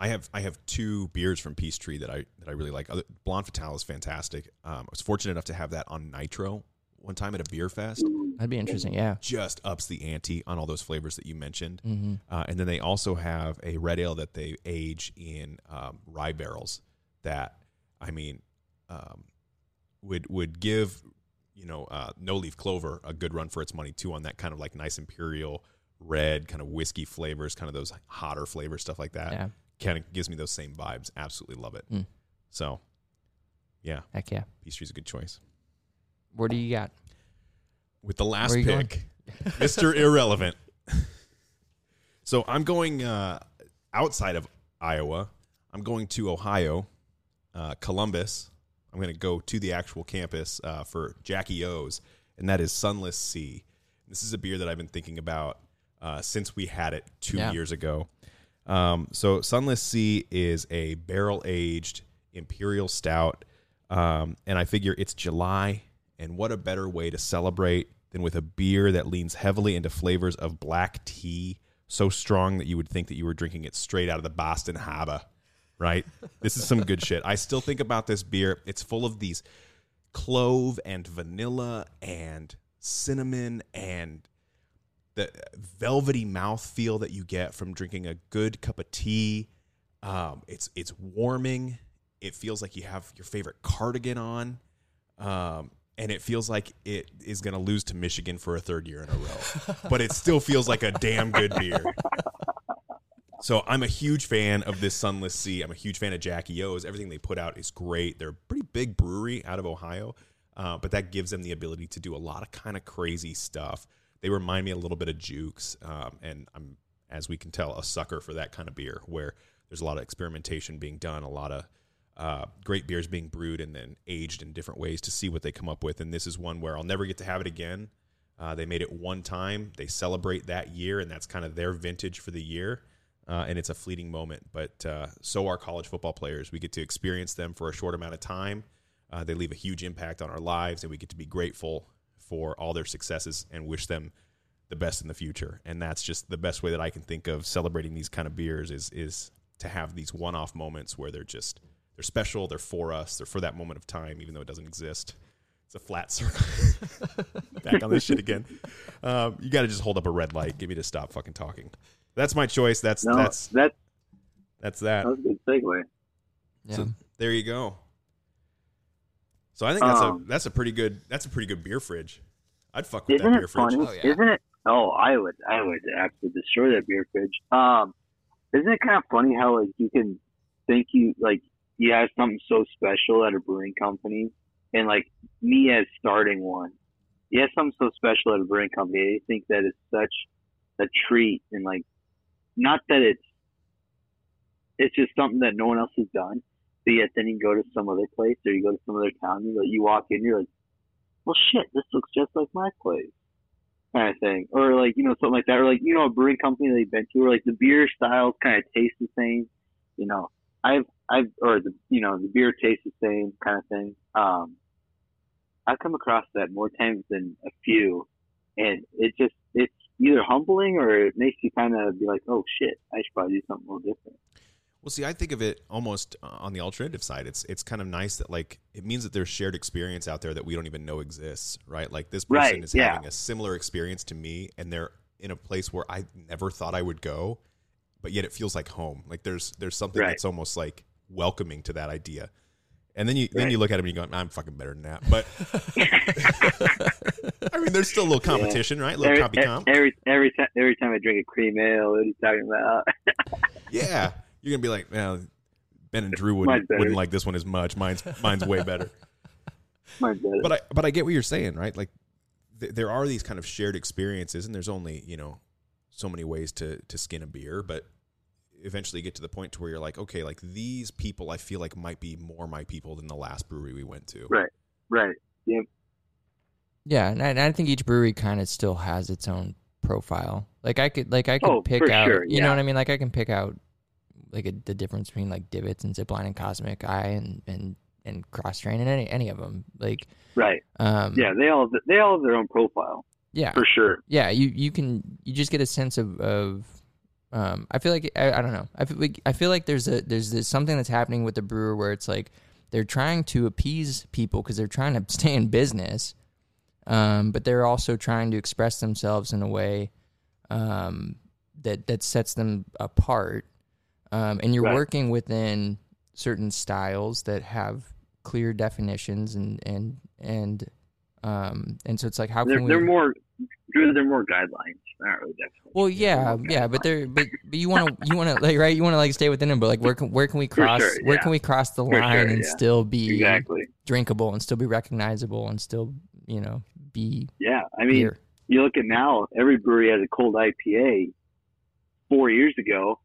I have, I have two beers from Peachtree that I, that I really like. Other, Blonde Fatale is fantastic. Um, I was fortunate enough to have that on Nitro one time at a beer fest. That'd be interesting. Yeah. Just ups the ante on all those flavors that you mentioned. Mm-hmm. Uh, and then they also have a red ale that they age in um, rye barrels that, I mean, um, would, would give, you know, uh, no leaf clover a good run for its money too on that kind of like nice imperial red kind of whiskey flavors, kind of those hotter flavors, stuff like that. Yeah. Kind of gives me those same vibes. Absolutely love it. Mm. So yeah. Heck yeah. Peachtree is a good choice. What do you got? With the last pick, Mister Irrelevant. So I'm going uh, outside of Iowa. I'm going to Ohio, uh, Columbus. I'm going to go to the actual campus uh, for Jackie O's, and that is Sunless Sea. This is a beer that I've been thinking about uh, since we had it two yeah. years ago. Um, so Sunless Sea is a barrel-aged imperial stout, um, and I figure it's July, and what a better way to celebrate than with a beer that leans heavily into flavors of black tea, so strong that you would think that you were drinking it straight out of the Boston Harbor, right? This is some good shit. I still think about this beer. It's full of these clove and vanilla and cinnamon and the velvety mouthfeel that you get from drinking a good cup of tea. Um, it's it's warming. It feels like you have your favorite cardigan on. Um, and it feels like it is going to lose to Michigan for a third year in a row, but it still feels like a damn good beer. So I'm a huge fan of this Sunless Sea. I'm a huge fan of Jackie O's. Everything they put out is great. They're a pretty big brewery out of Ohio, uh, but that gives them the ability to do a lot of kind of crazy stuff. They remind me a little bit of Jukes, um, and I'm, as we can tell, a sucker for that kind of beer where there's a lot of experimentation being done, a lot of uh, great beers being brewed and then aged in different ways to see what they come up with. And this is one where I'll never get to have it again. Uh, they made it one time. They celebrate that year, and that's kind of their vintage for the year. Uh, and it's a fleeting moment, but uh, so are college football players. We get to experience them for a short amount of time. Uh, they leave a huge impact on our lives, and we get to be grateful for all their successes and wish them the best in the future. And that's just the best way that I can think of celebrating these kind of beers is is to have these one-off moments where they're just, they're special, they're for us, they're for that moment of time, even though it doesn't exist. It's a flat circle. Back on this shit again. Um, you got to just hold up a red light. Get me to stop fucking talking. That's my choice. That's no, that's that. That's that. That was a good segue. Yeah. So there you go. So I think that's um, a that's a pretty good that's a pretty good beer fridge. I'd fuck with that beer funny? fridge. Oh, yeah. Isn't it? Oh, I would I would absolutely destroy that beer fridge. Um, isn't it kind of funny how like you can think you like you have something so special at a brewing company, and like me as starting one, you have something so special at a brewing company. I think that is such a treat, and like. Not that it's, it's just something that no one else has done, but yet then you go to some other place or you go to some other town and you walk in, you're like, well, shit, this looks just like my place, kind of thing. Or like, you know, something like that. Or like, you know, a brewing company that you've been to, or like the beer styles kind of taste the same, you know, I've, I've, or the, you know, the beer tastes the same kind of thing. Um, I've come across that more times than a few, and it just, it's, either humbling or it makes you kind of be like, oh shit, I should probably do something a little different. Well, see, I think of it almost on the alternative side. It's it's kind of nice that like it means that there's shared experience out there that we don't even know exists, right? Like this person right, is yeah. having a similar experience to me, and they're in a place where I never thought I would go, but yet it feels like home. Like there's there's something right. that's almost like welcoming to that idea. And then you right. then you look at him and you go, I'm fucking better than that. But I mean, there's still a little competition, yeah. right? A little every, copy comp. Every every time every time I drink a cream ale, what are you talking about? yeah, you're gonna be like, well, Ben and Drew wouldn't, wouldn't like this one as much. Mine's mine's way better. Mine's better. But I but I get what you're saying, right? Like th- there are these kind of shared experiences, and there's only you know so many ways to to skin a beer, but. Eventually get to the point to where you're like, okay, like these people I feel like might be more my people than the last brewery we went to. Right, right. Yeah, yeah and, I, and I think each brewery kind of still has its own profile. Like I could, like I could oh, pick out, sure, yeah. you know what I mean? Like I can pick out like a, the difference between like Divots and Zipline and Cosmic Eye and, and, and Cross Train and any, any of them. Like, right. Um, yeah. They all, they all have their own profile. Yeah, for sure. Yeah. You, you can, you just get a sense of, of, Um, I feel like I, I don't know. I feel like, I feel like there's a there's this, something that's happening with the brewer where it's like they're trying to appease people because they're trying to stay in business, um, but they're also trying to express themselves in a way um, that that sets them apart. Um, and you're right. working within certain styles that have clear definitions and and and um, and so it's like how they're, can we? They're more. Drew, they're more guidelines. Not really definitely. Well, yeah, yeah, but they're but, but you want to you want to like right you want to like stay within them, but like where can where can we cross sure, yeah. where can we cross the line sure, and yeah. still be exactly. drinkable and still be recognizable and still you know be yeah. I mean, beer. You look at now every brewery has a cold I P A. Four years ago,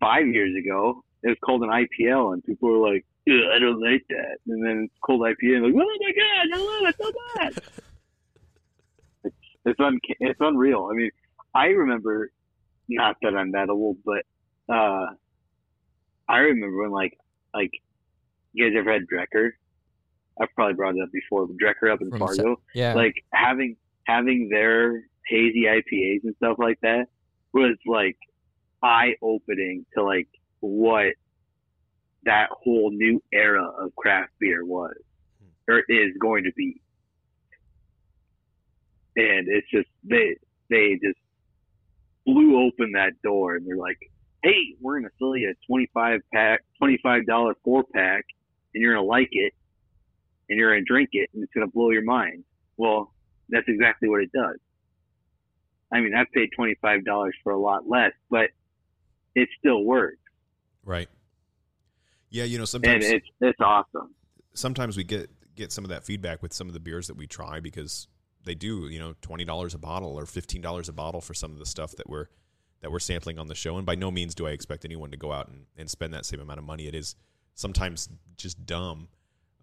five years ago, it was called an I P L, and people were like, I don't like that, and then it's cold I P A, and like, oh my god, I love it so much. It's un- it's unreal. I mean, I remember, not that I'm that old, but uh, I remember when, like, like you guys ever had Drecker? I've probably brought it up before, but Drecker up in From Fargo. Se- yeah. Like, having having their hazy I P As and stuff like that was, like, eye-opening to, like, what that whole new era of craft beer was, or is going to be. And it's just, they they just blew open that door and they're like, hey, we're going to sell you a twenty-five pack, twenty-five dollars four pack, and you're going to like it. and you're going to drink it and it's going to blow your mind. Well, that's exactly what it does. I mean, I've paid twenty-five dollars for a lot less, but it still works. Right. Yeah, you know, sometimes and it's it's awesome. Sometimes we get get some of that feedback with some of the beers that we try, because they do, you know, twenty dollars a bottle or fifteen dollars a bottle for some of the stuff that we're that we're sampling on the show. And by no means do I expect anyone to go out and, and spend that same amount of money. It is sometimes just dumb.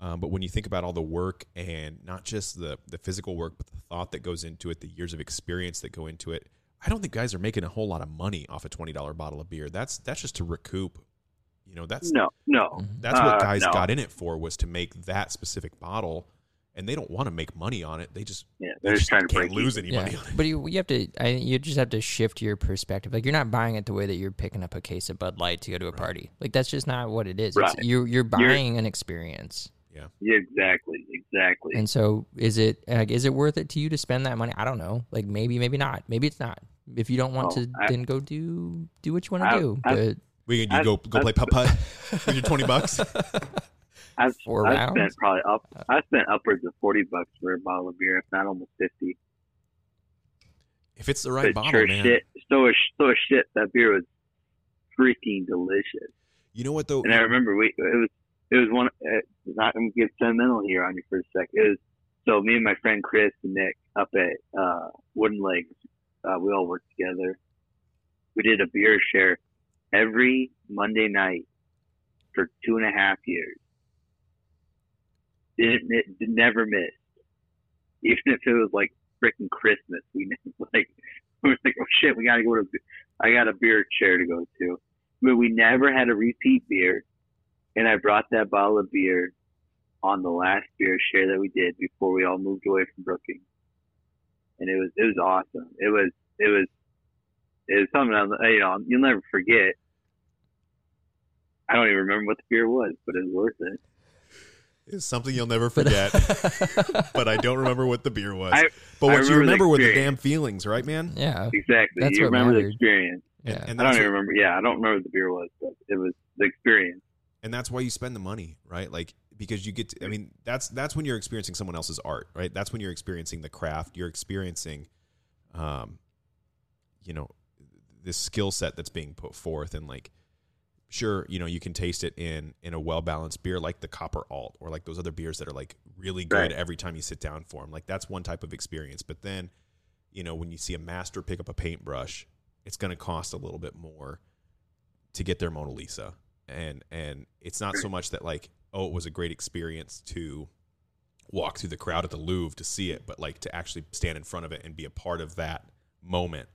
Um, but when you think about all the work, and not just the, the physical work, but the thought that goes into it, the years of experience that go into it, I don't think guys are making a whole lot of money off a twenty dollars bottle of beer. That's that's just to recoup. You know, that's no, no. That's what guys uh, no. got in it for, was to make that specific bottle, and they don't want to make money on it. They just yeah, they're they just trying to can't lose any yeah. money on it. But you you have to I, you just have to shift your perspective. Like, you're not buying it the way that you're picking up a case of Bud Light to go to a right. party. Like, that's just not what it is. Right. It's, you you're buying you're, an experience. Yeah. yeah. Exactly. Exactly. And so, is it like, is it worth it to you to spend that money? I don't know. Like, maybe, maybe not. Maybe it's not. If you don't want oh, to, I, then go do do what you want to do. I, but we can do go go I've, play putt putt with your twenty bucks. I've, Four I've rounds? spent probably up. I spent upwards of forty bucks for a bottle of beer, if not almost fifty. If it's the right but bottle, sure man. Shit, so is so is shit. That beer was freaking delicious. You know what though? And I remember we it was. It was one, not going to get sentimental here on you for a sec. It was, so me and my friend Chris and Nick up at uh, Wooden Legs, uh, we all worked together. We did a beer share every Monday night for two and a half years. Didn't, it never missed. Even if it was like freaking Christmas, we like, we were like, oh shit, we got to go to, I got a beer share to go to. But we never had a repeat beer. And I brought that bottle of beer on the last beer share that we did before we all moved away from Brookings, and it was it was awesome. It was it was it was something I'll, you know you'll never forget. I don't even remember what the beer was, but it was worth it. It's something you'll never forget, but I don't remember what the beer was. I, but what remember you remember the were the damn feelings, right, man? Yeah, exactly. That's you remember mattered. the experience. Yeah. And, and I don't even what, remember. Yeah, I don't remember what the beer was, but it was the experience. And that's why you spend the money, right? Like, because you get to, I mean, that's, that's when you're experiencing someone else's art, right? That's when you're experiencing the craft, you're experiencing, um, you know, this skill set that's being put forth. And like, sure, you know, you can taste it in, in a well-balanced beer, like the Copper Alt, or like those other beers that are like really good right. every time you sit down for them. Like, that's one type of experience. But then, you know, when you see a master pick up a paintbrush, it's going to cost a little bit more to get their Mona Lisa. And and it's not so much that like, oh, it was a great experience to walk through the crowd at the Louvre to see it, but like to actually stand in front of it and be a part of that moment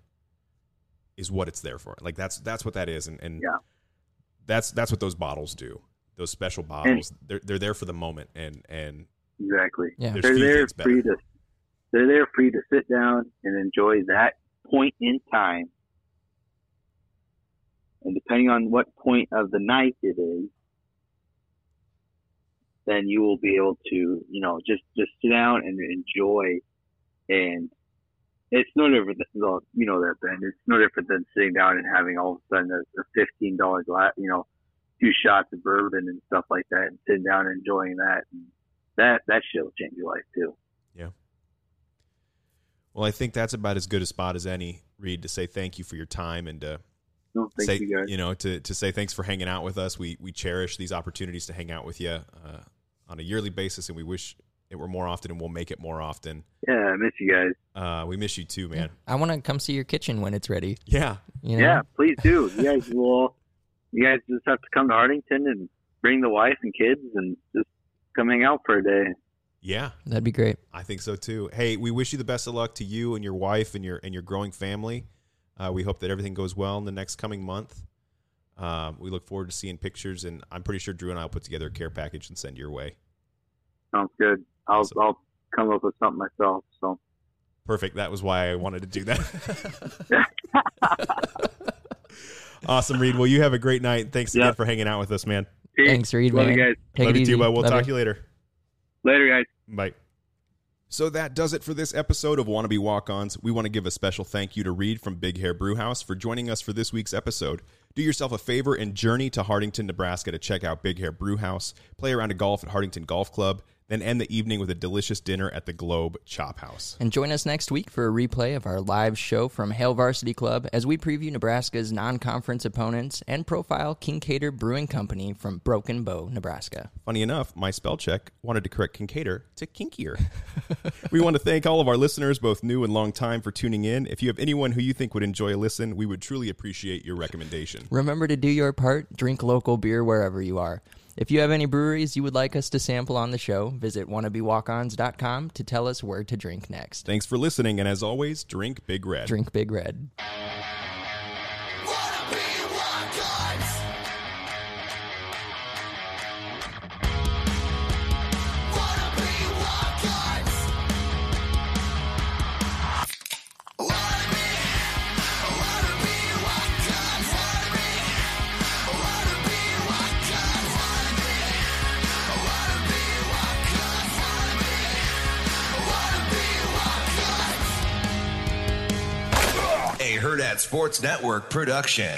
is what it's there for. Like that's that's what that is, and and yeah. that's that's what those bottles do. Those special bottles, and they're they're there for the moment, and and exactly, yeah. They're there for you to they're there for you to sit down and enjoy that point in time. And depending on what point of the night it is, then you will be able to, you know, just, just sit down and enjoy. And it's no different than, you know that, Ben. It's no different than sitting down and having all of a sudden a, a fifteen dollar glass, you know, two shots of bourbon and stuff like that, and sitting down and enjoying that. And that that shit will change your life too. Yeah. Well, I think that's about as good a spot as any, Reed, to say thank you for your time and to. No, thank say, you, guys. you know, to, to say thanks for hanging out with us. We we cherish these opportunities to hang out with you uh, on a yearly basis, and we wish it were more often, and we'll make it more often. Yeah, I miss you guys. Uh, we miss you too, man. Yeah. I want to come see your kitchen when it's ready. Yeah, you know? Yeah, please do. You guys will. You guys just have to come to Hartington and bring the wife and kids, and just come hang out for a day. Yeah, that'd be great. I think so too. Hey, we wish you the best of luck to you and your wife and your and your growing family. Uh, we hope that everything goes well in the next coming month. Um, we look forward to seeing pictures, and I'm pretty sure Drew and I will put together a care package and send your way. Sounds good. I'll awesome. I'll come up with something myself. So perfect. That was why I wanted to do that. Awesome, Reed. Well, you have a great night. Thanks yep. again for hanging out with us, man. Peace. Thanks, Reed. Love man. you guys. Take Love it you easy. too, bud. We'll Love talk it. to you later. Later, guys. Bye. So that does it for this episode of Wannabe Walk-Ons. We want to give a special thank you to Reed from Big Hair Brewhaus for joining us for this week's episode. Do yourself a favor and journey to Hartington, Nebraska to check out Big Hair Brewhaus, play a round of golf at Hartington Golf Club, then end the evening with a delicious dinner at the Globe Chop House. And join us next week for a replay of our live show from Hale Varsity Club as we preview Nebraska's non-conference opponents and profile Kincaider Brewing Company from Broken Bow, Nebraska. Funny enough, my spell check wanted to correct Kincaider to Kinkier. We want to thank all of our listeners, both new and long time, for tuning in. If you have anyone who you think would enjoy a listen, we would truly appreciate your recommendation. Remember to do your part. Drink local beer wherever you are. If you have any breweries you would like us to sample on the show, visit wannabe walk ons dot com to tell us where to drink next. Thanks for listening, and as always, drink Big Red. Drink Big Red. Wannabe Walk-Ons! Hurrdat Sports Network production.